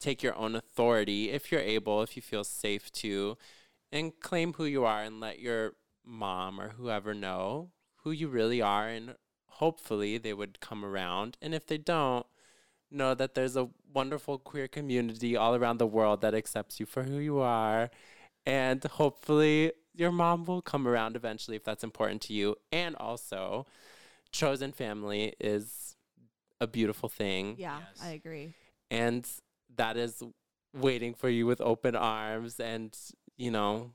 take your own authority if you're able, if you feel safe to, and claim who you are and let your mom or whoever know who you really are, and hopefully they would come around. And if they don't, know that there's a wonderful queer community all around the world that accepts you for who you are. And hopefully your mom will come around eventually if that's important to you. And also, chosen family is a beautiful thing. Yeah, yes. I agree. And that is waiting for you with open arms. And, you know,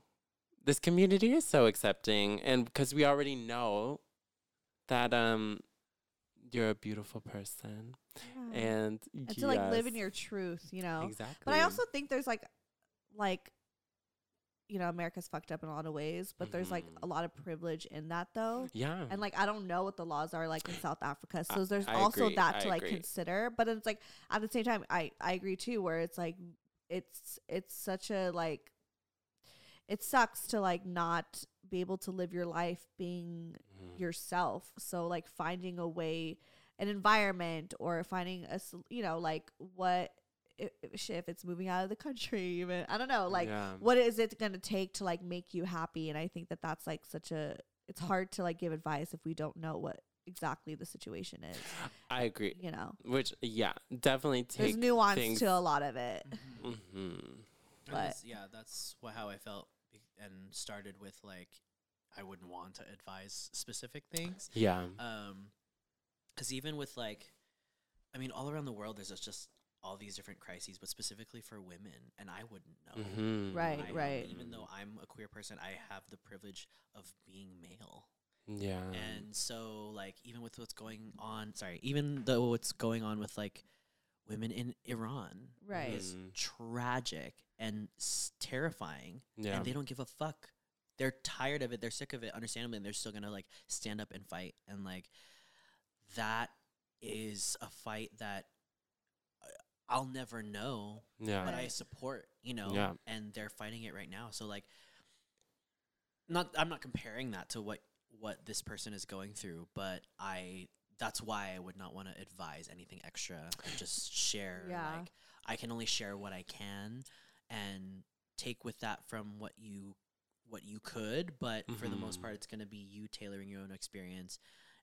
this community is so accepting. And because we already know that you're a beautiful person, yeah. And to like live in your truth, you know. Exactly. But I also think there's like, you know, America's fucked up in a lot of ways, but there's like a lot of privilege in that though. Yeah. And like I don't know what the laws are like in South Africa, so there's I also agree. Consider. But it's like at the same time, I agree too, where it's like it's such a like it sucks to like not be able to live your life being yourself. So like finding a way, an environment, or finding a, you know, like what if it's moving out of the country, even I don't know, like what is it going to take to like make you happy? And I think that that's like such a, it's hard to like give advice if we don't know what exactly the situation is. I agree. You know, which definitely there's nuance to a lot of it. But that's how I felt. And started with like, I wouldn't want to advise specific things. Yeah. Because even with like, I mean, all around the world, there's just all these different crises, but specifically for women, and I wouldn't know. Right. Even though I'm a queer person, I have the privilege of being male. Yeah. And so like, even with what's going on, with like women in Iran, right, is tragic and terrifying, and they don't give a fuck. They're tired of it, they're sick of it, understandably, and they're still gonna like stand up and fight. And like that is a fight that I'll never know, but I support, you know, and they're fighting it right now. So like, I'm not comparing that to what this person is going through, but that's why I would not want to advise anything extra. Just share. Like I can only share what I can. and take with that from what you could, but mm-hmm. for the most part, it's going to be you tailoring your own experience.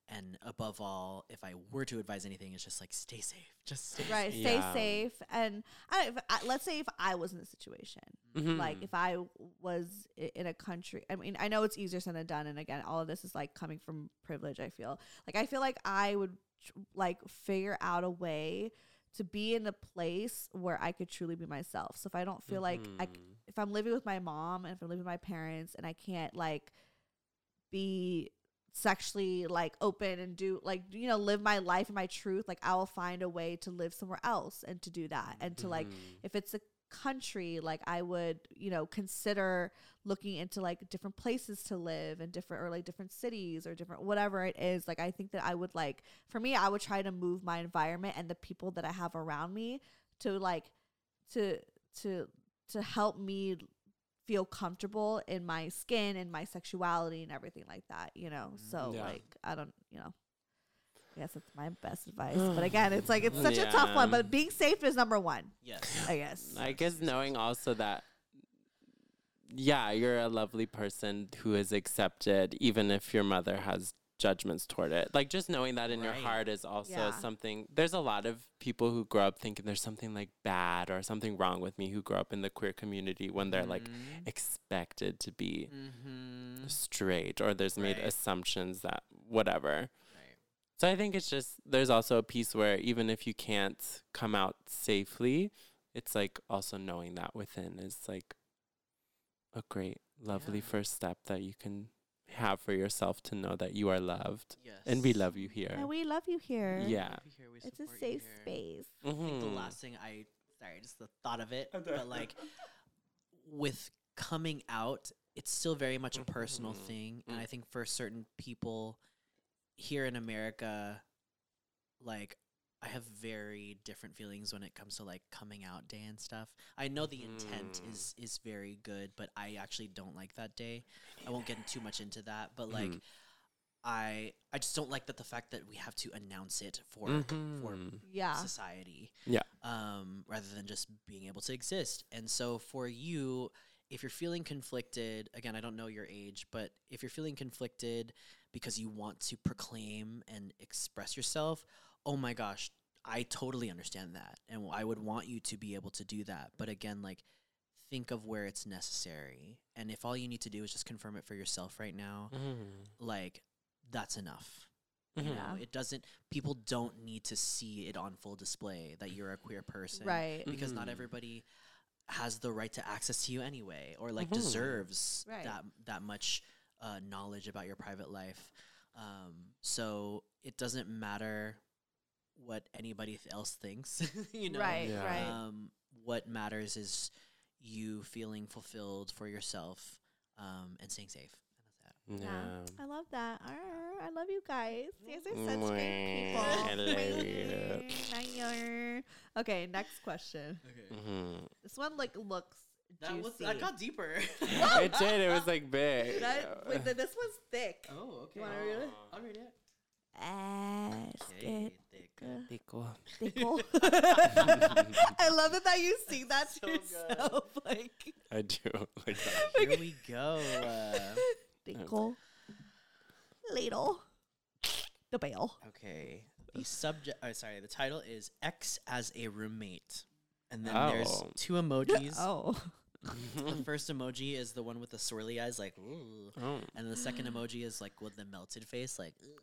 And above all, if I were to advise anything, it's just like, stay safe. Just stay right, safe. Stay safe. And let's say if I was in the situation, mm-hmm. like if I was in a country, I mean, I know it's easier said than done. And again, all of this is like coming from privilege, I feel. Like, I feel like I would like figure out a way to be in a place where I could truly be myself. So if I don't feel mm-hmm. like if I'm living with my mom and if I'm living with my parents and I can't like be sexually like open and do like, you know, live my life and my truth, like I'll find a way to live somewhere else and to do that. And to mm-hmm. like, if it's a country, like I would, you know, consider looking into like different places to live and different, or like different cities or different, whatever it is. Like, I think that I would like, for me, I would try to move my environment and the people that I have around me to like, to help me feel comfortable in my skin and my sexuality and everything like that, you know? So yeah. like, I don't, you know, I guess it's my best advice, but again, it's like, it's such a tough one, but being safe is number one. Yes. I guess knowing also that, yeah, you're a lovely person who is accepted, even if your mother has judgments toward it. Like, just knowing that in right. your heart is also something. There's a lot of people who grow up thinking there's something like bad or something wrong with me, who grow up in the queer community when they're like expected to be straight, or there's made assumptions that whatever. Right. So I think it's just, there's also a piece where even if you can't come out safely, it's like also knowing that within is like a great, lovely first step that you can have for yourself, to know that you are loved. Yes. And we love you here. And we love you here. Yeah. It's a safe space. Mm-hmm. I think the last thing just the thought of it, but like with coming out, it's still very much a personal thing. And I think for certain people here in America, like I have very different feelings when it comes to like coming out day and stuff. I know the intent is very good, but I actually don't like that day. I won't get too much into that, but like I just don't like that the fact that we have to announce it for society. Yeah. Rather than just being able to exist. And so for you, if you're feeling conflicted, again, I don't know your age, but if you're feeling conflicted because you want to proclaim and express yourself, oh my gosh, I totally understand that. And I would want you to be able to do that. But again, like, think of where it's necessary. And if all you need to do is just confirm it for yourself right now, like, that's enough. Mm-hmm. You know, people don't need to see it on full display that you're a queer person. Right. Because not everybody has the right to access to you anyway, or like deserves that much knowledge about your private life. So it doesn't matter what anybody else thinks, you know? Right, yeah. Right. What matters is you feeling fulfilled for yourself and staying safe. I love that. Yeah. I love that. I love you guys. You guys are such great people. Okay, next question. Okay. Mm-hmm. This one, like, looks juicy. That got deeper. It did. It was, like, big. This one's thick. Oh, okay. You want to read it? I'll read it. Okay, Tickle. I love that you sing that so to yourself. Good. Like, I do. Like, here we go. Tickle. Ladle. The bail. Okay. The title is X as a Roommate. And then there's two emojis. The first emoji is the one with the swirly eyes, like, ooh. Oh. And the second emoji is like with the melted face, like, ooh.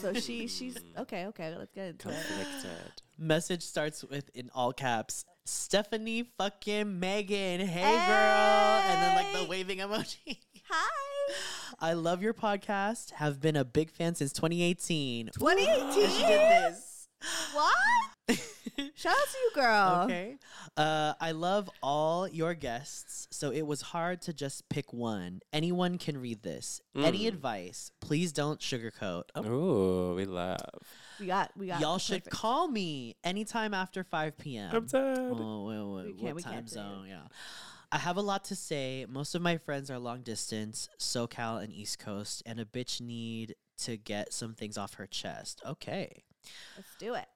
So she's okay, let's get into it. Message starts with, in all caps, Stephanie fucking Megan, hey girl, and then like the waving emoji. Hi, I love your podcast, have been a big fan since 2018. She did this. What? Shout out to you, girl. Okay. I love all your guests, so it was hard to just pick one. Anyone can read this. Any advice? Please don't sugarcoat. Oh. Ooh, we love. We got. Y'all should call me anytime after 5 p.m. I'm tired. Oh, wait, what time zone? Yeah. I have a lot to say. Most of my friends are long distance, SoCal and East Coast, and a bitch need to get some things off her chest. Okay. Let's do it.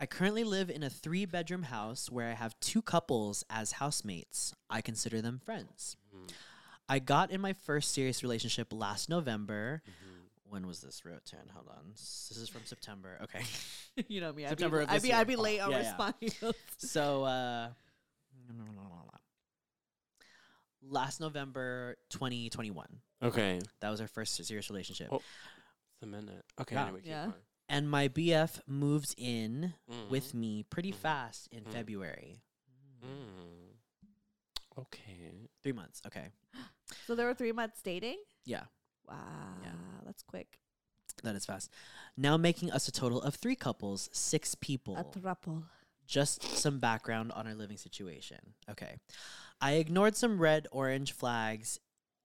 I currently live in a 3-bedroom house where I have 2 couples as housemates. I consider them friends. Mm-hmm. I got in my first serious relationship last November. Mm-hmm. When was this? Hold on. This is from September. Okay. You know me. I'd be late on responding. Yeah. So, last November 2021. Okay. That was our first serious relationship. Oh, it's a minute. Okay. Yeah. Anyway, yeah. And my BF moves in with me pretty fast in February. Mm. Okay. 3 months. Okay. So there were 3 months dating? Yeah. Wow. Yeah. That's quick. That is fast. Now making us a total of 3 couples, 6 people. A throuple. Just some background on our living situation. Okay. I ignored some red-orange flags.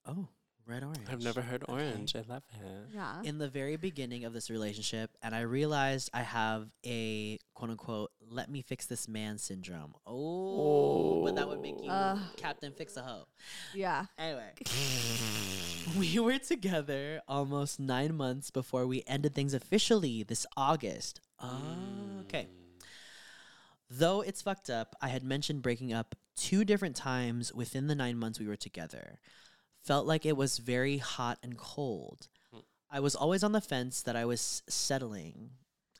Oh, red-orange. I've never heard orange. I love it. Yeah. In the very beginning of this relationship, and I realized I have a, quote-unquote, let-me-fix-this-man syndrome. Oh. But that would make you Captain Fix-a-Hoe. Yeah. Anyway. We were together almost 9 months before we ended things officially this August. Okay. Though it's fucked up, I had mentioned breaking up 2 different times within the 9 months we were together. Felt like it was very hot and cold. I was always on the fence that I was settling,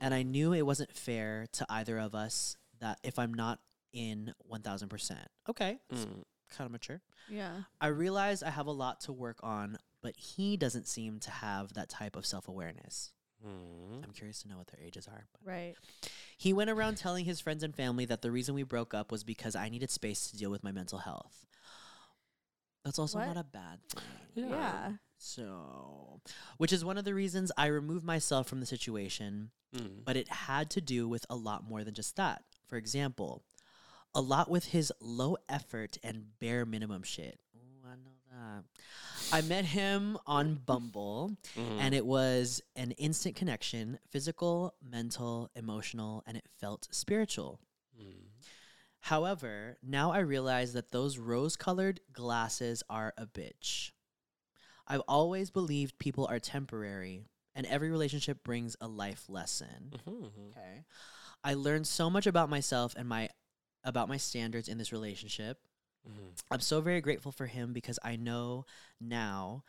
and I knew it wasn't fair to either of us that if I'm not in 1,000%. Okay. Kind of mature. Yeah. I realize I have a lot to work on, but he doesn't seem to have that type of self-awareness. Mm. I'm curious to know what their ages are. But. Right. He went around telling his friends and family that the reason we broke up was because I needed space to deal with my mental health. That's also not a bad thing. Yeah. So, which is one of the reasons I removed myself from the situation, but it had to do with a lot more than just that. For example, a lot with his low effort and bare minimum shit. Oh, I know that. I met him on Bumble, and it was an instant connection, physical, mental, emotional, and it felt spiritual. However, now I realize that those rose-colored glasses are a bitch. I've always believed people are temporary, and every relationship brings a life lesson. Okay, I learned so much about myself and about my standards in this relationship. I'm so very grateful for him because I know now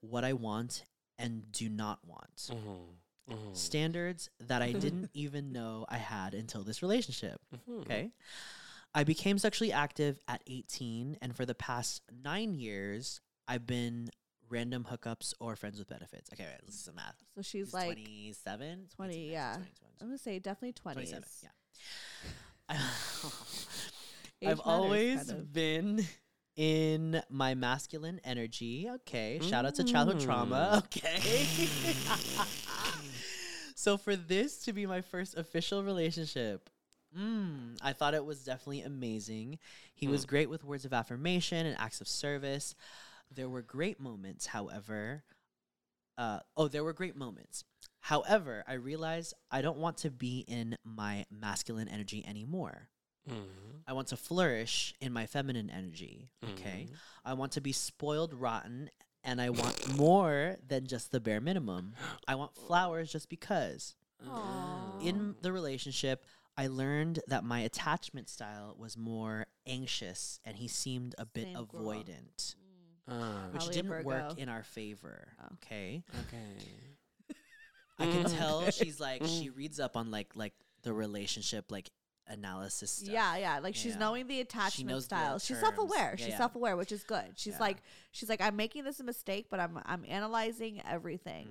what I want and do not want. Standards that I didn't even know I had until this relationship. Okay. I became sexually active at 18, and for the past 9 years, I've been random hookups or friends with benefits. Okay, wait, this is the math. So she's like 27? 20, yeah. 20, I'm going to say definitely 20s. 27, yeah. I've always been in my masculine energy. Okay. Shout out to childhood trauma. Okay. So for this to be my first official relationship, I thought it was definitely amazing. He was great with words of affirmation and acts of service. There were great moments, however. However, I realized I don't want to be in my masculine energy anymore. I want to flourish in my feminine energy, okay? I want to be spoiled rotten, and I want more than just the bare minimum. I want flowers just because. Aww. In the relationship, I learned that my attachment style was more anxious, and he seemed a bit avoidant, which didn't work in our favor, okay? Okay. I can tell she's like, she reads up on like the relationship, like, analysis stuff. Yeah. Like she's knowing the attachment style. She's self-aware. She's self-aware, which is good. She's like, I'm making this a mistake, but I'm analyzing everything.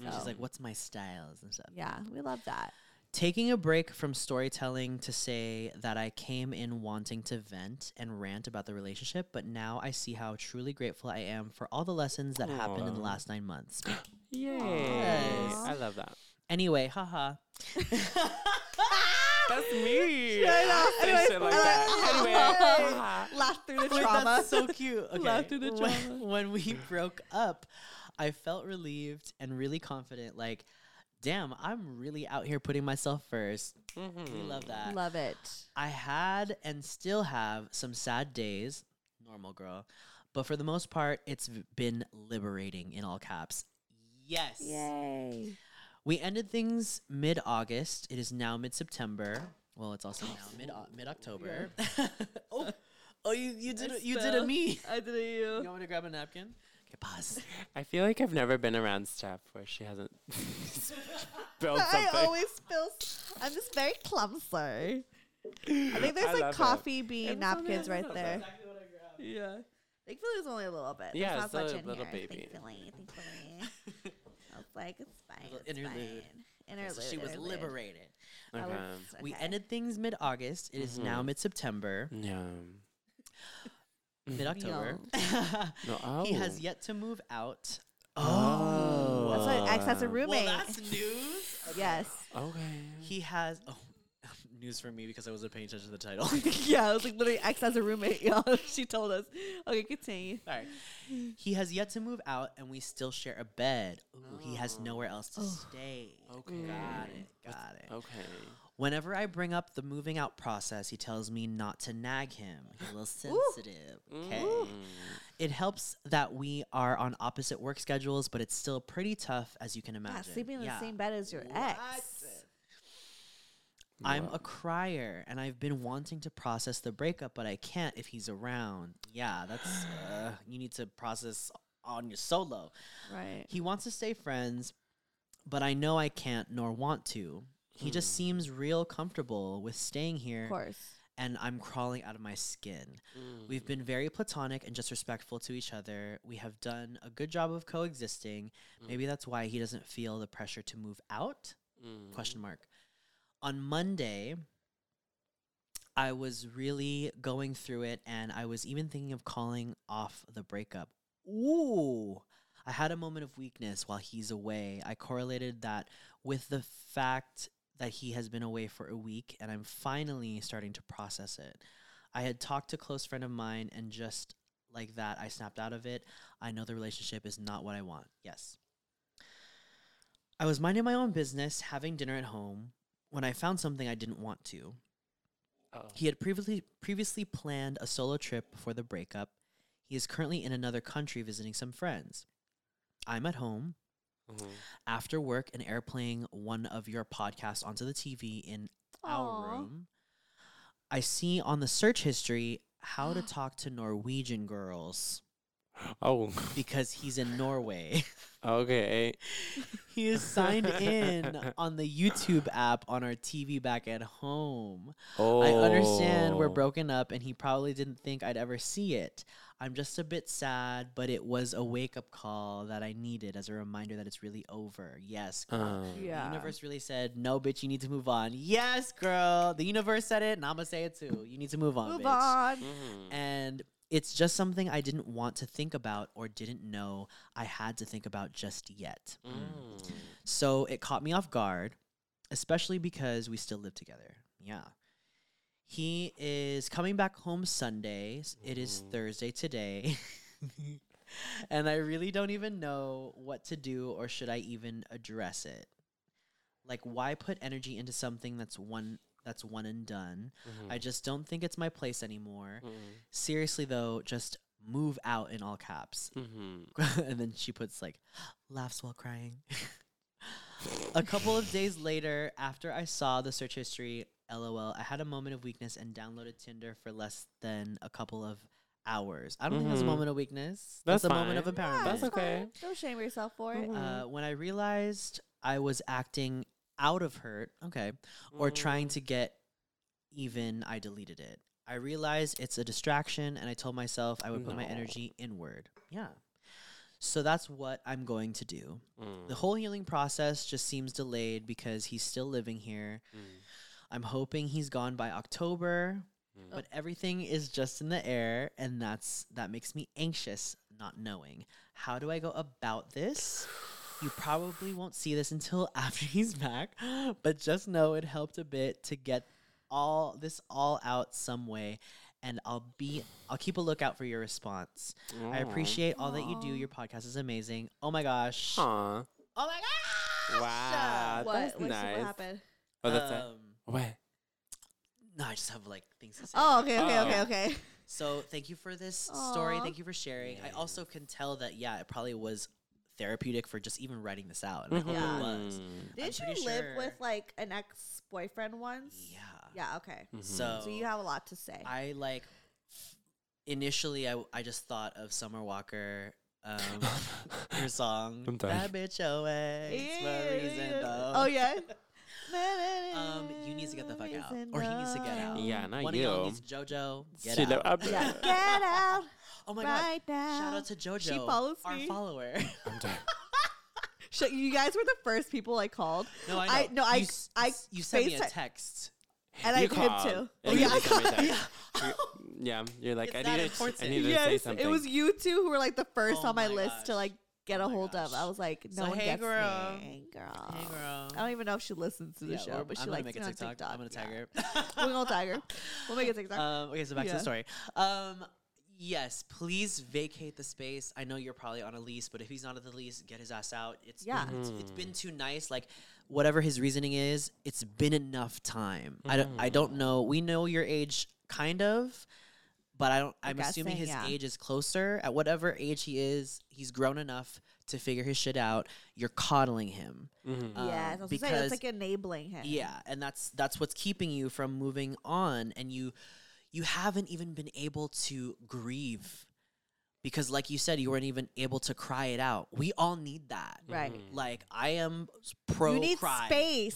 So. She's like, what's my styles and stuff. Yeah, we love that. Taking a break from storytelling to say that I came in wanting to vent and rant about the relationship, but now I see how truly grateful I am for all the lessons that happened in the last 9 months. Yay. Aww. I love that. Anyway, haha. That's me. Anyway, laugh through the trauma. That's so cute. Okay. Laugh through the trauma. When we broke up, I felt relieved and really confident. Like, damn, I'm really out here putting myself first. We love that. Love it. I had and still have some sad days. Normal, girl. But for the most part, it's been liberating in all caps. Yes. Yay. We ended things mid-August. It is now mid-September. Well, it's also now mid-October. Yeah. You did a me. I did a you. You want me to grab a napkin? Okay, pause. I feel like I've never been around Steph where she hasn't spilled something. I always spill. I'm just very clumsy. I think there's like coffee bean napkins right there. That's exactly what I grabbed. Yeah. Thankfully, there's only a little bit. Yeah, there's not much in little here. Baby. Thankfully. I was like, it's fine. Interlude. So she was liberated. Okay. We ended things mid-August. It is now mid-September. Yeah. Mid-October. No. He has yet to move out. Oh. That's why X has a roommate. Well, that's news. Okay. Yes. Okay. He has... Oh. News for me because I wasn't paying attention to the title. Yeah, I was like literally X has a roommate, y'all. She told us. Okay, continue. All right. He has yet to move out and we still share a bed. Ooh, oh. He has nowhere else to stay. Okay. Got it. Okay. Whenever I bring up the moving out process, he tells me not to nag him. He's a little sensitive. Okay. It helps that we are on opposite work schedules, but it's still pretty tough as you can imagine. Yeah, sleeping in the same bed as your ex. I'm a crier, and I've been wanting to process the breakup, but I can't if he's around. Yeah, that's... you need to process on your solo. Right. He wants to stay friends, but I know I can't nor want to. He just seems real comfortable with staying here. Of course. And I'm crawling out of my skin. We've been very platonic and just respectful to each other. We have done a good job of coexisting. Maybe that's why he doesn't feel the pressure to move out? ? On Monday, I was really going through it, and I was even thinking of calling off the breakup. Ooh. I had a moment of weakness while he's away. I correlated that with the fact that he has been away for a week, and I'm finally starting to process it. I had talked to a close friend of mine, and just like that, I snapped out of it. I know the relationship is not what I want. Yes. I was minding my own business, having dinner at home, when I found something I didn't want to. Uh-oh. He had previously planned a solo trip before the breakup. He is currently in another country visiting some friends. I'm at home. After work and airplaying one of your podcasts onto the TV in our room. I see on the search history how to talk to Norwegian girls. Oh. Because he's in Norway. Okay. He is signed in on the YouTube app on our TV back at home. Oh. I understand we're broken up and he probably didn't think I'd ever see it. I'm just a bit sad, but it was a wake-up call that I needed as a reminder that it's really over. Yes, girl. The universe really said, no, bitch, you need to move on. Yes, girl. The universe said it, and I'm going to say it too. You need to move on, bitch. And... it's just something I didn't want to think about or didn't know I had to think about just yet. So it caught me off guard, especially because we still live together. Yeah. He is coming back home Sundays. It is Thursday today. And I really don't even know what to do or should I even address it. Like, why put energy into something that's one and done. I just don't think it's my place anymore. Seriously, though, just move out in all caps. And then she puts, like, laughs while crying. A couple of days later, after I saw the search history, LOL, I had a moment of weakness and downloaded Tinder for less than a couple of hours. I don't think that's a moment of weakness. That's a moment of empowerment. That's okay. Don't shame yourself for it. When I realized I was acting out of hurt, or trying to get even, I deleted it. I realized it's a distraction, and I told myself I would put my energy inward. Yeah. So that's what I'm going to do. The whole healing process just seems delayed because he's still living here. I'm hoping he's gone by October, but everything is just in the air, and that makes me anxious not knowing. How do I go about this? You probably won't see this until after he's back, but just know it helped a bit to get all out some way, and I'll keep a lookout for your response. I appreciate all that you do. Your podcast is amazing. Oh my gosh. Aww. Oh my gosh. Wow. What? Nice. What happened? Oh, that's it. What? No, I just have like things to say. Oh, okay. So thank you for this story. Thank you for sharing. I also can tell that it probably was therapeutic for just even writing this out. And I hope it was. Did you live with like an ex-boyfriend once? Yeah. Yeah. Okay. Mm-hmm. So you have a lot to say. I like. Initially, I just thought of Summer Walker. Her song That Bitch Away Oh yeah. You need to get the fuck out. Or he needs to get out. Yeah, not one you. One of y'all needs JoJo. Get out. Yeah. Get out. Oh my right god. Now. Shout out to JoJo. She follows me. Our follower. I'm done. You guys were the first people I called. No, I know. You sent me a text. And you I called. Did too. Oh, yeah, I called. Yeah. Yeah, you're like, I need to say something. It was you two who were like the first on my list to like get a hold of. I was like, no one gets me, girl. Hey, girl. I don't even know if she listens to the show, but she likes to make a TikTok. I'm going to tag her. We're going to tag her. We'll make a TikTok. Okay, so back to the story. Yes, please vacate the space. I know you're probably on a lease, but if he's not on the lease, get his ass out. It's been too nice. Like, whatever his reasoning is, it's been enough time. I don't know. We know your age, kind of, but I'm assuming his age is closer. At whatever age he is, he's grown enough to figure his shit out. You're coddling him. Mm-hmm. Because it's like enabling him. Yeah, and that's what's keeping you from moving on, and you haven't even been able to grieve. Because like you said, you weren't even able to cry it out. We all need that. Right. Like, I am pro-cry. You need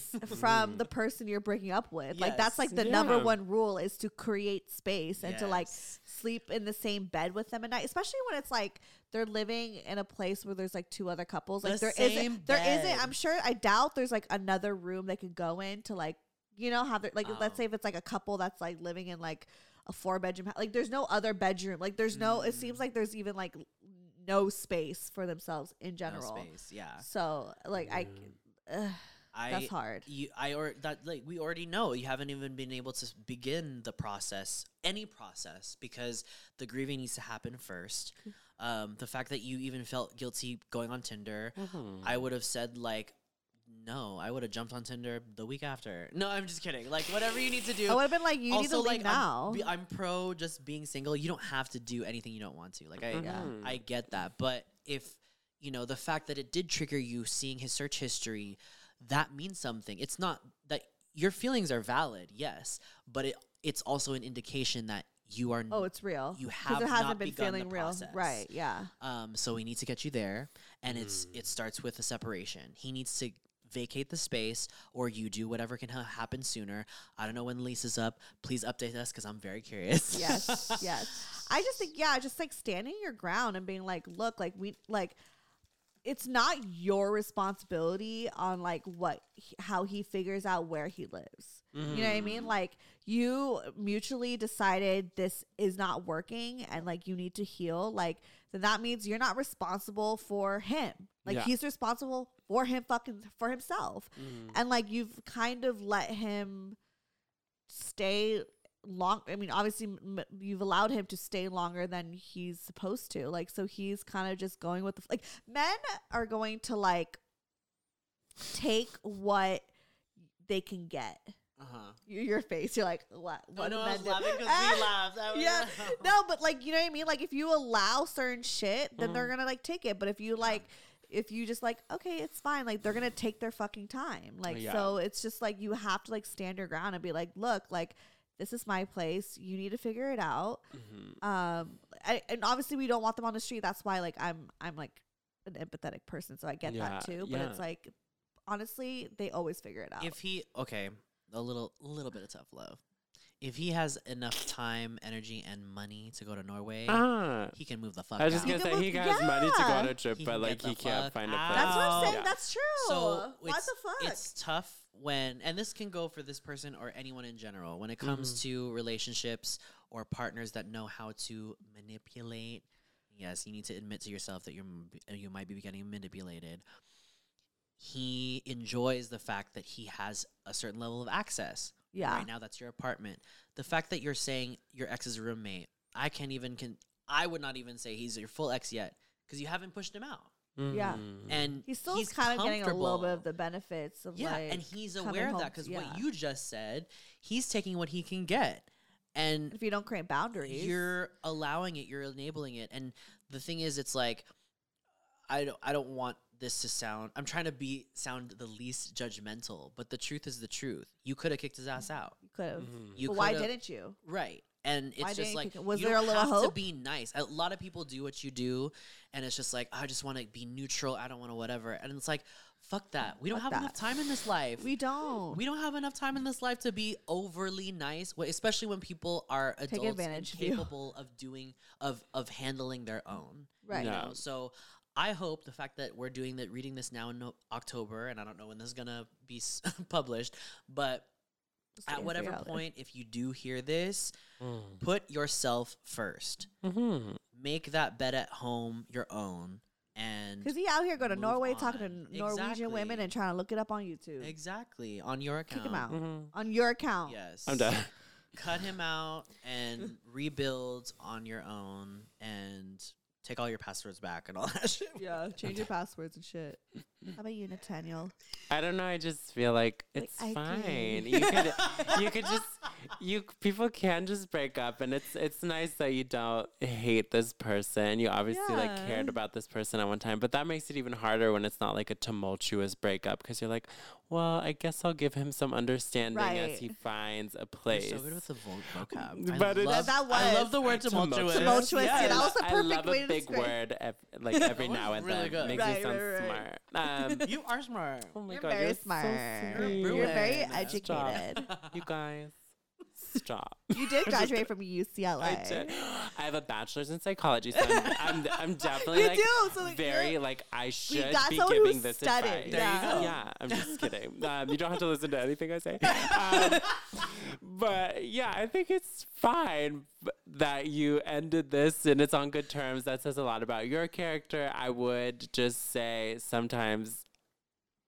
space from the person you're breaking up with. Yes. Like, that's like the number one rule is to create space and to like sleep in the same bed with them at night. Especially when it's like they're living in a place where there's like two other couples. Like there isn't, I doubt there's like another room they could go in to like, you know, have their, like, let's say if it's like a couple that's like living in like a 4-bedroom house. Like, there's no other bedroom. Like, there's no, it seems like there's even like no space for themselves in general. No space, yeah. So, like, that's hard. We already know you haven't even been able to begin the process, any process, because the grieving needs to happen first. The fact that you even felt guilty going on Tinder, I would have said, like, no, I would have jumped on Tinder the week after. No, I'm just kidding. Like, whatever you need to do. I would have been like, you also, need to leave like, now. I'm pro just being single. You don't have to do anything you don't want to. Like, I get that. But if, you know, the fact that it did trigger you seeing his search history, that means something. It's not that your feelings are valid, yes, but it's also an indication that you are... Oh, it's real. You have not been feeling real. Process. Right, yeah. So we need to get you there. And it starts with a separation. He needs to... vacate the space, or you do whatever can happen sooner. I don't know when the lease is up. Please update us because I'm very curious. Yes, yes. I just think, just like standing your ground and being like, look, like it's not your responsibility on like how he figures out where he lives. You know what I mean? Like, you mutually decided this is not working and like you need to heal. Like, then that means you're not responsible for him. Like, he's responsible for himself. And like, you've kind of let him stay long. I mean, obviously you've allowed him to stay longer than he's supposed to. Like, so he's kind of just going with like, men are going to like take what they can get. Your face, you're like, what? No, I was laughing because we laughed. No, but like, you know what I mean? Like, if you allow certain shit, then they're gonna like take it. But if you like, if you just like, okay, it's fine. Like, they're going to take their fucking time. Like, so it's just like, you have to like stand your ground and be like, look, like, this is my place. You need to figure it out. And obviously we don't want them on the street. That's why like, I'm like an empathetic person. So I get that too. But it's like, honestly, they always figure it out. If he, a little bit of tough love. If he has enough time, energy, and money to go to Norway, he can move the fuck out. I was just going to say, he has money to go on a trip, but like he can't find a place. That's what I'm saying. Yeah. That's true. So what the fuck? It's tough when, and this can go for this person or anyone in general, when it comes to relationships or partners that know how to manipulate. Yes, you need to admit to yourself that you might be getting manipulated. He enjoys the fact that he has a certain level of access. Yeah. Right now, that's your apartment. The fact that you're saying your ex is a roommate, I would not even say he's your full ex yet because you haven't pushed him out. Yeah. And he's still kind of getting a little bit of the benefits of like, and he's aware of that because what you just said, he's taking what he can get. And if you don't create boundaries, you're allowing it, you're enabling it. And the thing is, it's like, I don't want this to sound, I'm trying to sound the least judgmental, but the truth is the truth. You could have kicked his ass out. You could have. Mm-hmm. But why didn't you? Right. And it's just like, was there a little hope? You have to be nice. A lot of people do what you do, and it's just like, oh, I just want to be neutral. I don't want to whatever. And it's like, fuck that. We don't have enough time in this life. We don't have enough time in this life to be overly nice, especially when people are adults and capable of doing, of handling their own. Right. You know? So I hope the fact that we're doing that, reading this now in October, and I don't know when this is going to be published, but at whatever point, if you do hear this, put yourself first. Mm-hmm. Make that bed at home your own. Because he out here go to Norway talking to Norwegian women and trying to look it up on YouTube. Exactly. On your account. Kick him out. Mm-hmm. On your account. Yes. I'm done. Cut him out and rebuild on your own and take all your passwords back and all that shit. Yeah, change your passwords and shit. How about you, Nathaniel? I don't know. I just feel like it's fine. People can just break up, and it's nice that you don't hate this person. You obviously like cared about this person at one time, but that makes it even harder when it's not like a tumultuous breakup because you're like, well, I guess I'll give him some understanding as he finds a place. You're so good with the vocab. I love the word tumultuous. Tumultuous. Yeah, that was the perfect way to describe. I love a big word like every now and really then. Good. Makes me sound smart. You are smart. Oh my God, very smart. So you're very educated. Stop. You guys, stop. You did graduate from UCLA. I did. I have a bachelor's in psychology, so I'm definitely you like do. So very like I should be giving this advice. There you go. Yeah, I'm just kidding. You don't have to listen to anything I say. But yeah, I think it's fine that you ended this and it's on good terms. That says a lot about your character. I would just say sometimes,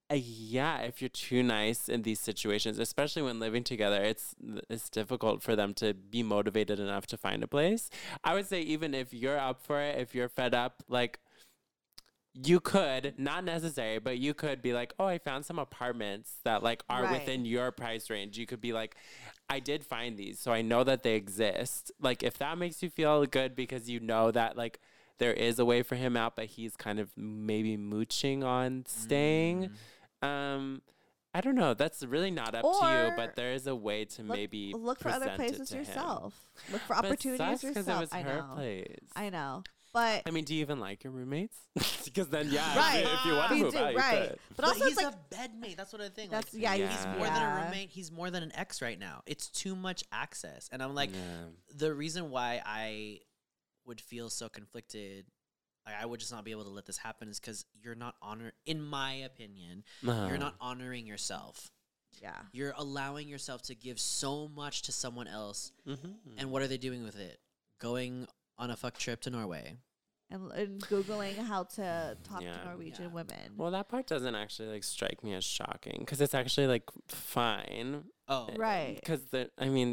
if you're too nice in these situations, especially when living together, it's difficult for them to be motivated enough to find a place. I would say even if you're up for it, if you're fed up, like, you could, not necessary, but you could be like, oh, I found some apartments that like are within your price range. You could be like, I did find these, so I know that they exist. Like, if that makes you feel good because you know that like there is a way for him out, but he's kind of maybe mooching on staying. I don't know. That's really not up to you, but there is a way to maybe look for other places yourself. Look for opportunities yourself. It was her place. I know. But I mean, do you even like your roommates? Because then, if you want to move out, you could. But also, he's like a bedmate. That's what I think. That's, he's more than a roommate. He's more than an ex right now. It's too much access. And I'm like, the reason why I would feel so conflicted, like I would just not be able to let this happen, is because you're not honoring, in my opinion, you're not honoring yourself. Yeah. You're allowing yourself to give so much to someone else. Mm-hmm. And what are they doing with it? Going on a fuck trip to Norway. And Googling how to talk to Norwegian women. Well, that part doesn't actually like strike me as shocking because it's actually like fine. Oh, right. Because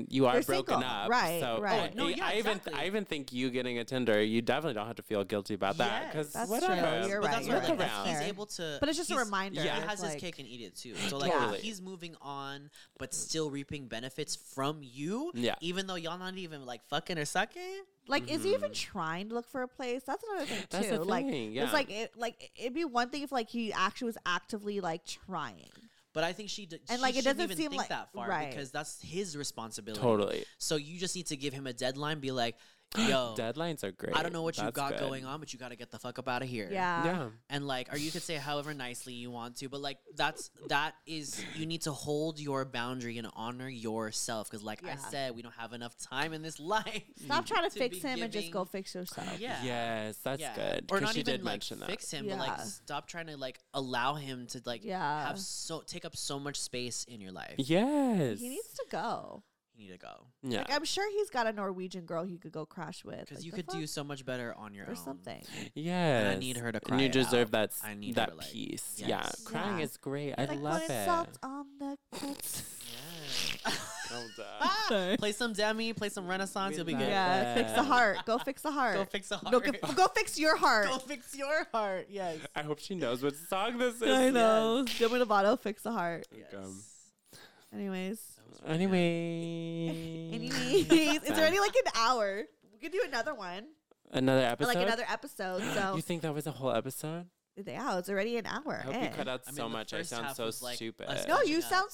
you are broken up, right? So right. Oh, no, yeah, I even think you getting a Tinder, you definitely don't have to feel guilty about that because that's whatever. True. You're but right. That's you're right. Like, he's able to, but it's just a reminder. Yeah, he has his cake and eat it too. So like he's moving on, but still reaping benefits from you. Yeah. Even though y'all not even like fucking or sucking. Like, is he even trying to look for a place? That's another thing, too. That's the thing, like, it's like, it'd be one thing if, like, he actually was actively, like, trying. But I think she doesn't even seem think like, that far because that's his responsibility. Totally. So you just need to give him a deadline, be like, yo. Deadlines are great. I don't know what you got going on, but you got to get the fuck up out of here. Yeah. And, like, or you could say however nicely you want to, but, like, that is, you need to hold your boundary and honor yourself because, like I said, we don't have enough time in this life. Stop trying to fix him and just go fix yourself. Yeah. Yes, that's good. Or not even, like, fix him, but, like, stop trying to, like, allow him to, like, take up so much space in your life. Yes. He needs to go. Yeah. Like, I'm sure he's got a Norwegian girl he could go crash with. Because like, you could do so much better on your own. Or something. Yeah. And I need her to cry. And you deserve out. I need that her, like, peace. Yes. Yeah. Crying is great. I love it. Salt on the well done. Play some Demi. Play some Renaissance. You'll be good. Yeah. Fix the heart. Go fix the heart. Go fix your heart. Yes. I hope she knows what song this is. I know. Yes. Demi Lovato, Fix the Heart. Yes. Anyways, is there any like an hour? We could do another one. Another episode? Like another episode. So you think that was a whole episode? Yeah, it's already an hour. I hope you cut out so much. I sound so stupid. No, you sound...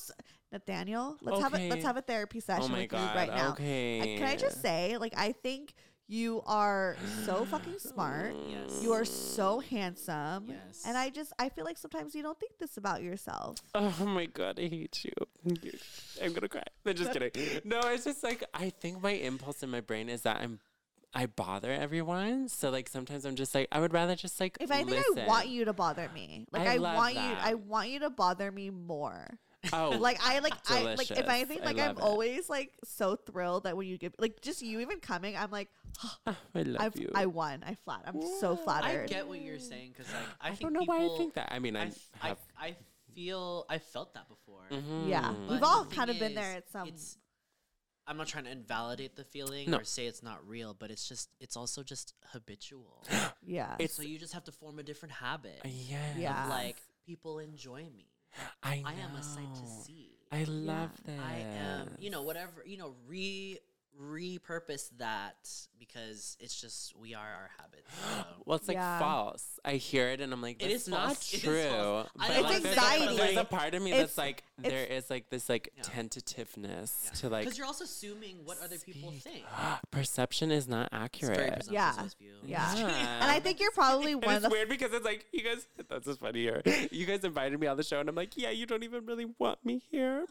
Nathaniel, let's have a therapy session with you right now. Okay. Can I just say, like, I think... You are so fucking smart. Yes. You are so handsome. Yes. And I feel like sometimes you don't think this about yourself. Oh my God, I hate you. I'm going to cry. I'm just kidding. No, it's just like, I think my impulse in my brain is that I bother everyone. So like sometimes I'm just like, I would rather just like, if I listen. Think I want you to bother me. Like I want you to bother me more. Oh, like I like if anything, like I'm always like so thrilled that when you give like just you even coming, I'm like, oh, I love you. I won. I flat. I'm so flattered. I get what you're saying because like I think don't know why I think that. I mean, I feel I felt that before. Mm-hmm. Yeah, but we've all kind of been there at some. I'm not trying to invalidate the feeling or say it's not real, but it's also just habitual. Yeah. So you just have to form a different habit. Yeah. Like people enjoy me. I am a sight to see. I love that. I am, whatever, repurpose that because it's just, we are our habits. So. Well, it's like false. I hear it and I'm like, it's not true. It's anxiety. There's a part of me that's like, there is like this like tentativeness to like. Because you're also assuming what other people think. Perception is not accurate. It's yeah. And I think you're probably one of the. It's weird because it's like, you guys, that's just funny here. You guys invited me on the show and I'm like, yeah, you don't even really want me here.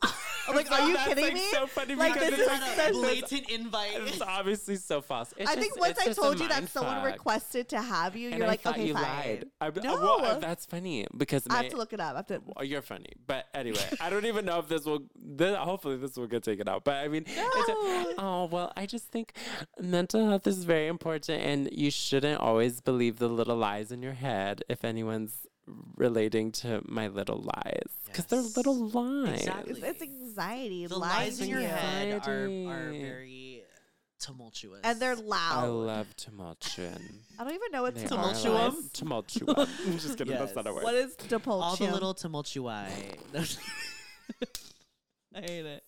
I'm like, are you kidding me? That's so funny because it's like blatant invite. It's obviously so false. I think once I told you that someone requested to have you, you're like, okay, fine. No, that's funny because I have to look it up. You're funny, but anyway, I don't even know if this will. Hopefully, this will get taken out. But I mean, I just think mental health is very important, and you shouldn't always believe the little lies in your head. If anyone's relating to my little lies because they're little lies. Exactly. It's anxiety. The lies in your head are very tumultuous. And they're loud. I love tumultuum. I don't even know what's tumultuum. Tumultuum. I'm just kidding. Yes. That's not a word. What is tumultuum? All the little tumultui. I hate it.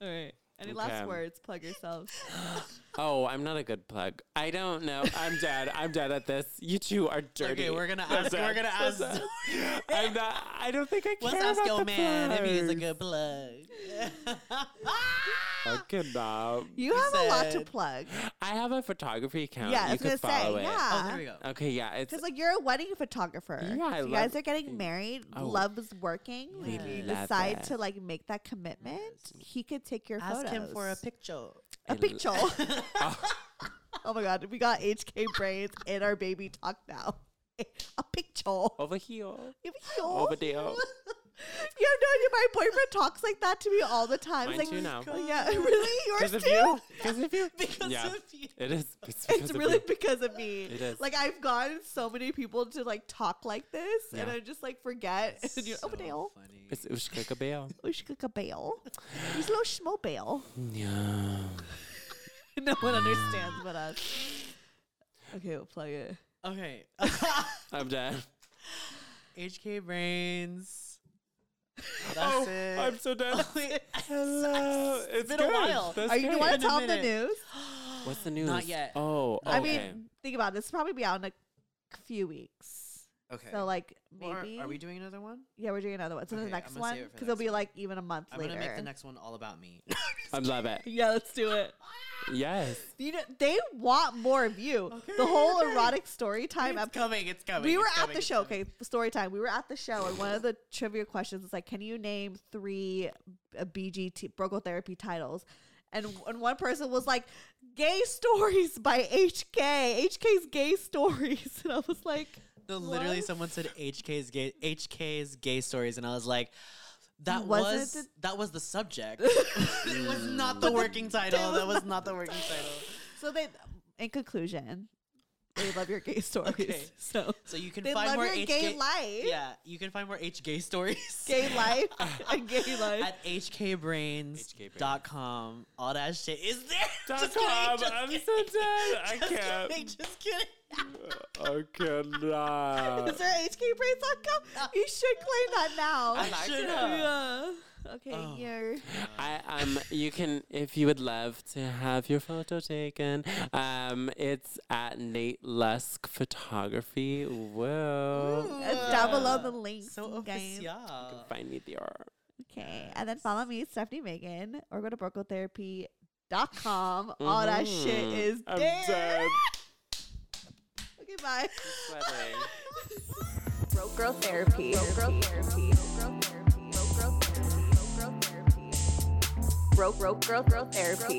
All right. Any last words? Plug yourselves. Oh, I'm not a good plug. I don't know. I'm dead. I'm dead at this. You two are dirty. Okay, we're gonna ask. We're gonna ask. I'm not. I don't think I can. Let's ask your man if he's a good plug. I cannot. You have a lot to plug. I have a photography account. Yeah, I was gonna say. Yeah. Oh, there we go. Okay, yeah. Because like you're a wedding photographer. Yeah, I love. You guys are getting married. Love is working. Yes. You decide to like make that commitment. He could take your photos. Ask him for a picture. A picture. Oh my God, we got HK Brains in our baby talk now. A picture. Over here. Over there. You have no idea. My boyfriend talks like that to me all the time. Mine like, too now. God. Yeah, really? Yours too? Because of you? Because of you. It is. It's really you. Because of me. It is. Like, I've gotten so many people to, like, talk like this, and I just, like, forget. It's so funny. It's Ushkakabel. It's little schmobel. Yeah. No one understands but us. Okay, we'll plug it. Okay. I'm dead. HK Brains. That's it. I'm so dead. Hello. It's been a while. You want to tell them the news? What's the news? Not yet. Oh, okay. I mean, think about it. This will probably be out in a few weeks. Okay. So, like, maybe. Or are we doing another one? Yeah, we're doing another one. So, the next one, because it'll be, like, even a month later. I'm going to make the next one all about me. I love it. Yeah, let's do it. Yes. You know, they want more of you. Okay, the whole erotic story time. It's coming. We were at the show. Okay, story time. We were at the show, and one of the trivia questions is, like, can you name 3 BGT, Broke Girl Therapy titles? And one person was like, Gay Stories by HK. HK's Gay Stories. And I was like... Literally, someone said HK's gay stories, and I was like, "That was the subject. It was not the working title. That was not the working title." So they, in conclusion, they love your gay stories. Okay. So you can find more gay life. Yeah, you can find more HK stories, gay life, and gay life at hkbrains.com. All that shit is there. .com. I'm so dead. I can't. Just kidding. I cannot. Is there HKBrains.com? You should claim that now. I should have. Yeah. Okay, oh. Here. You can, if you would love to have your photo taken, it's at Nate Lusk Photography. Whoa. Down below the link. So official. You can find me there. Okay, yes. And then follow me, Stephanie Megan, or go to BrokeGirlTherapy.com. All that shit is there. Okay, bye. Broke Girl Therapy. Broke Girl Therapy. Broke Girl Therapy. Broke Girl Therapy. Broke Girl Therapy. Broke Girl Therapy.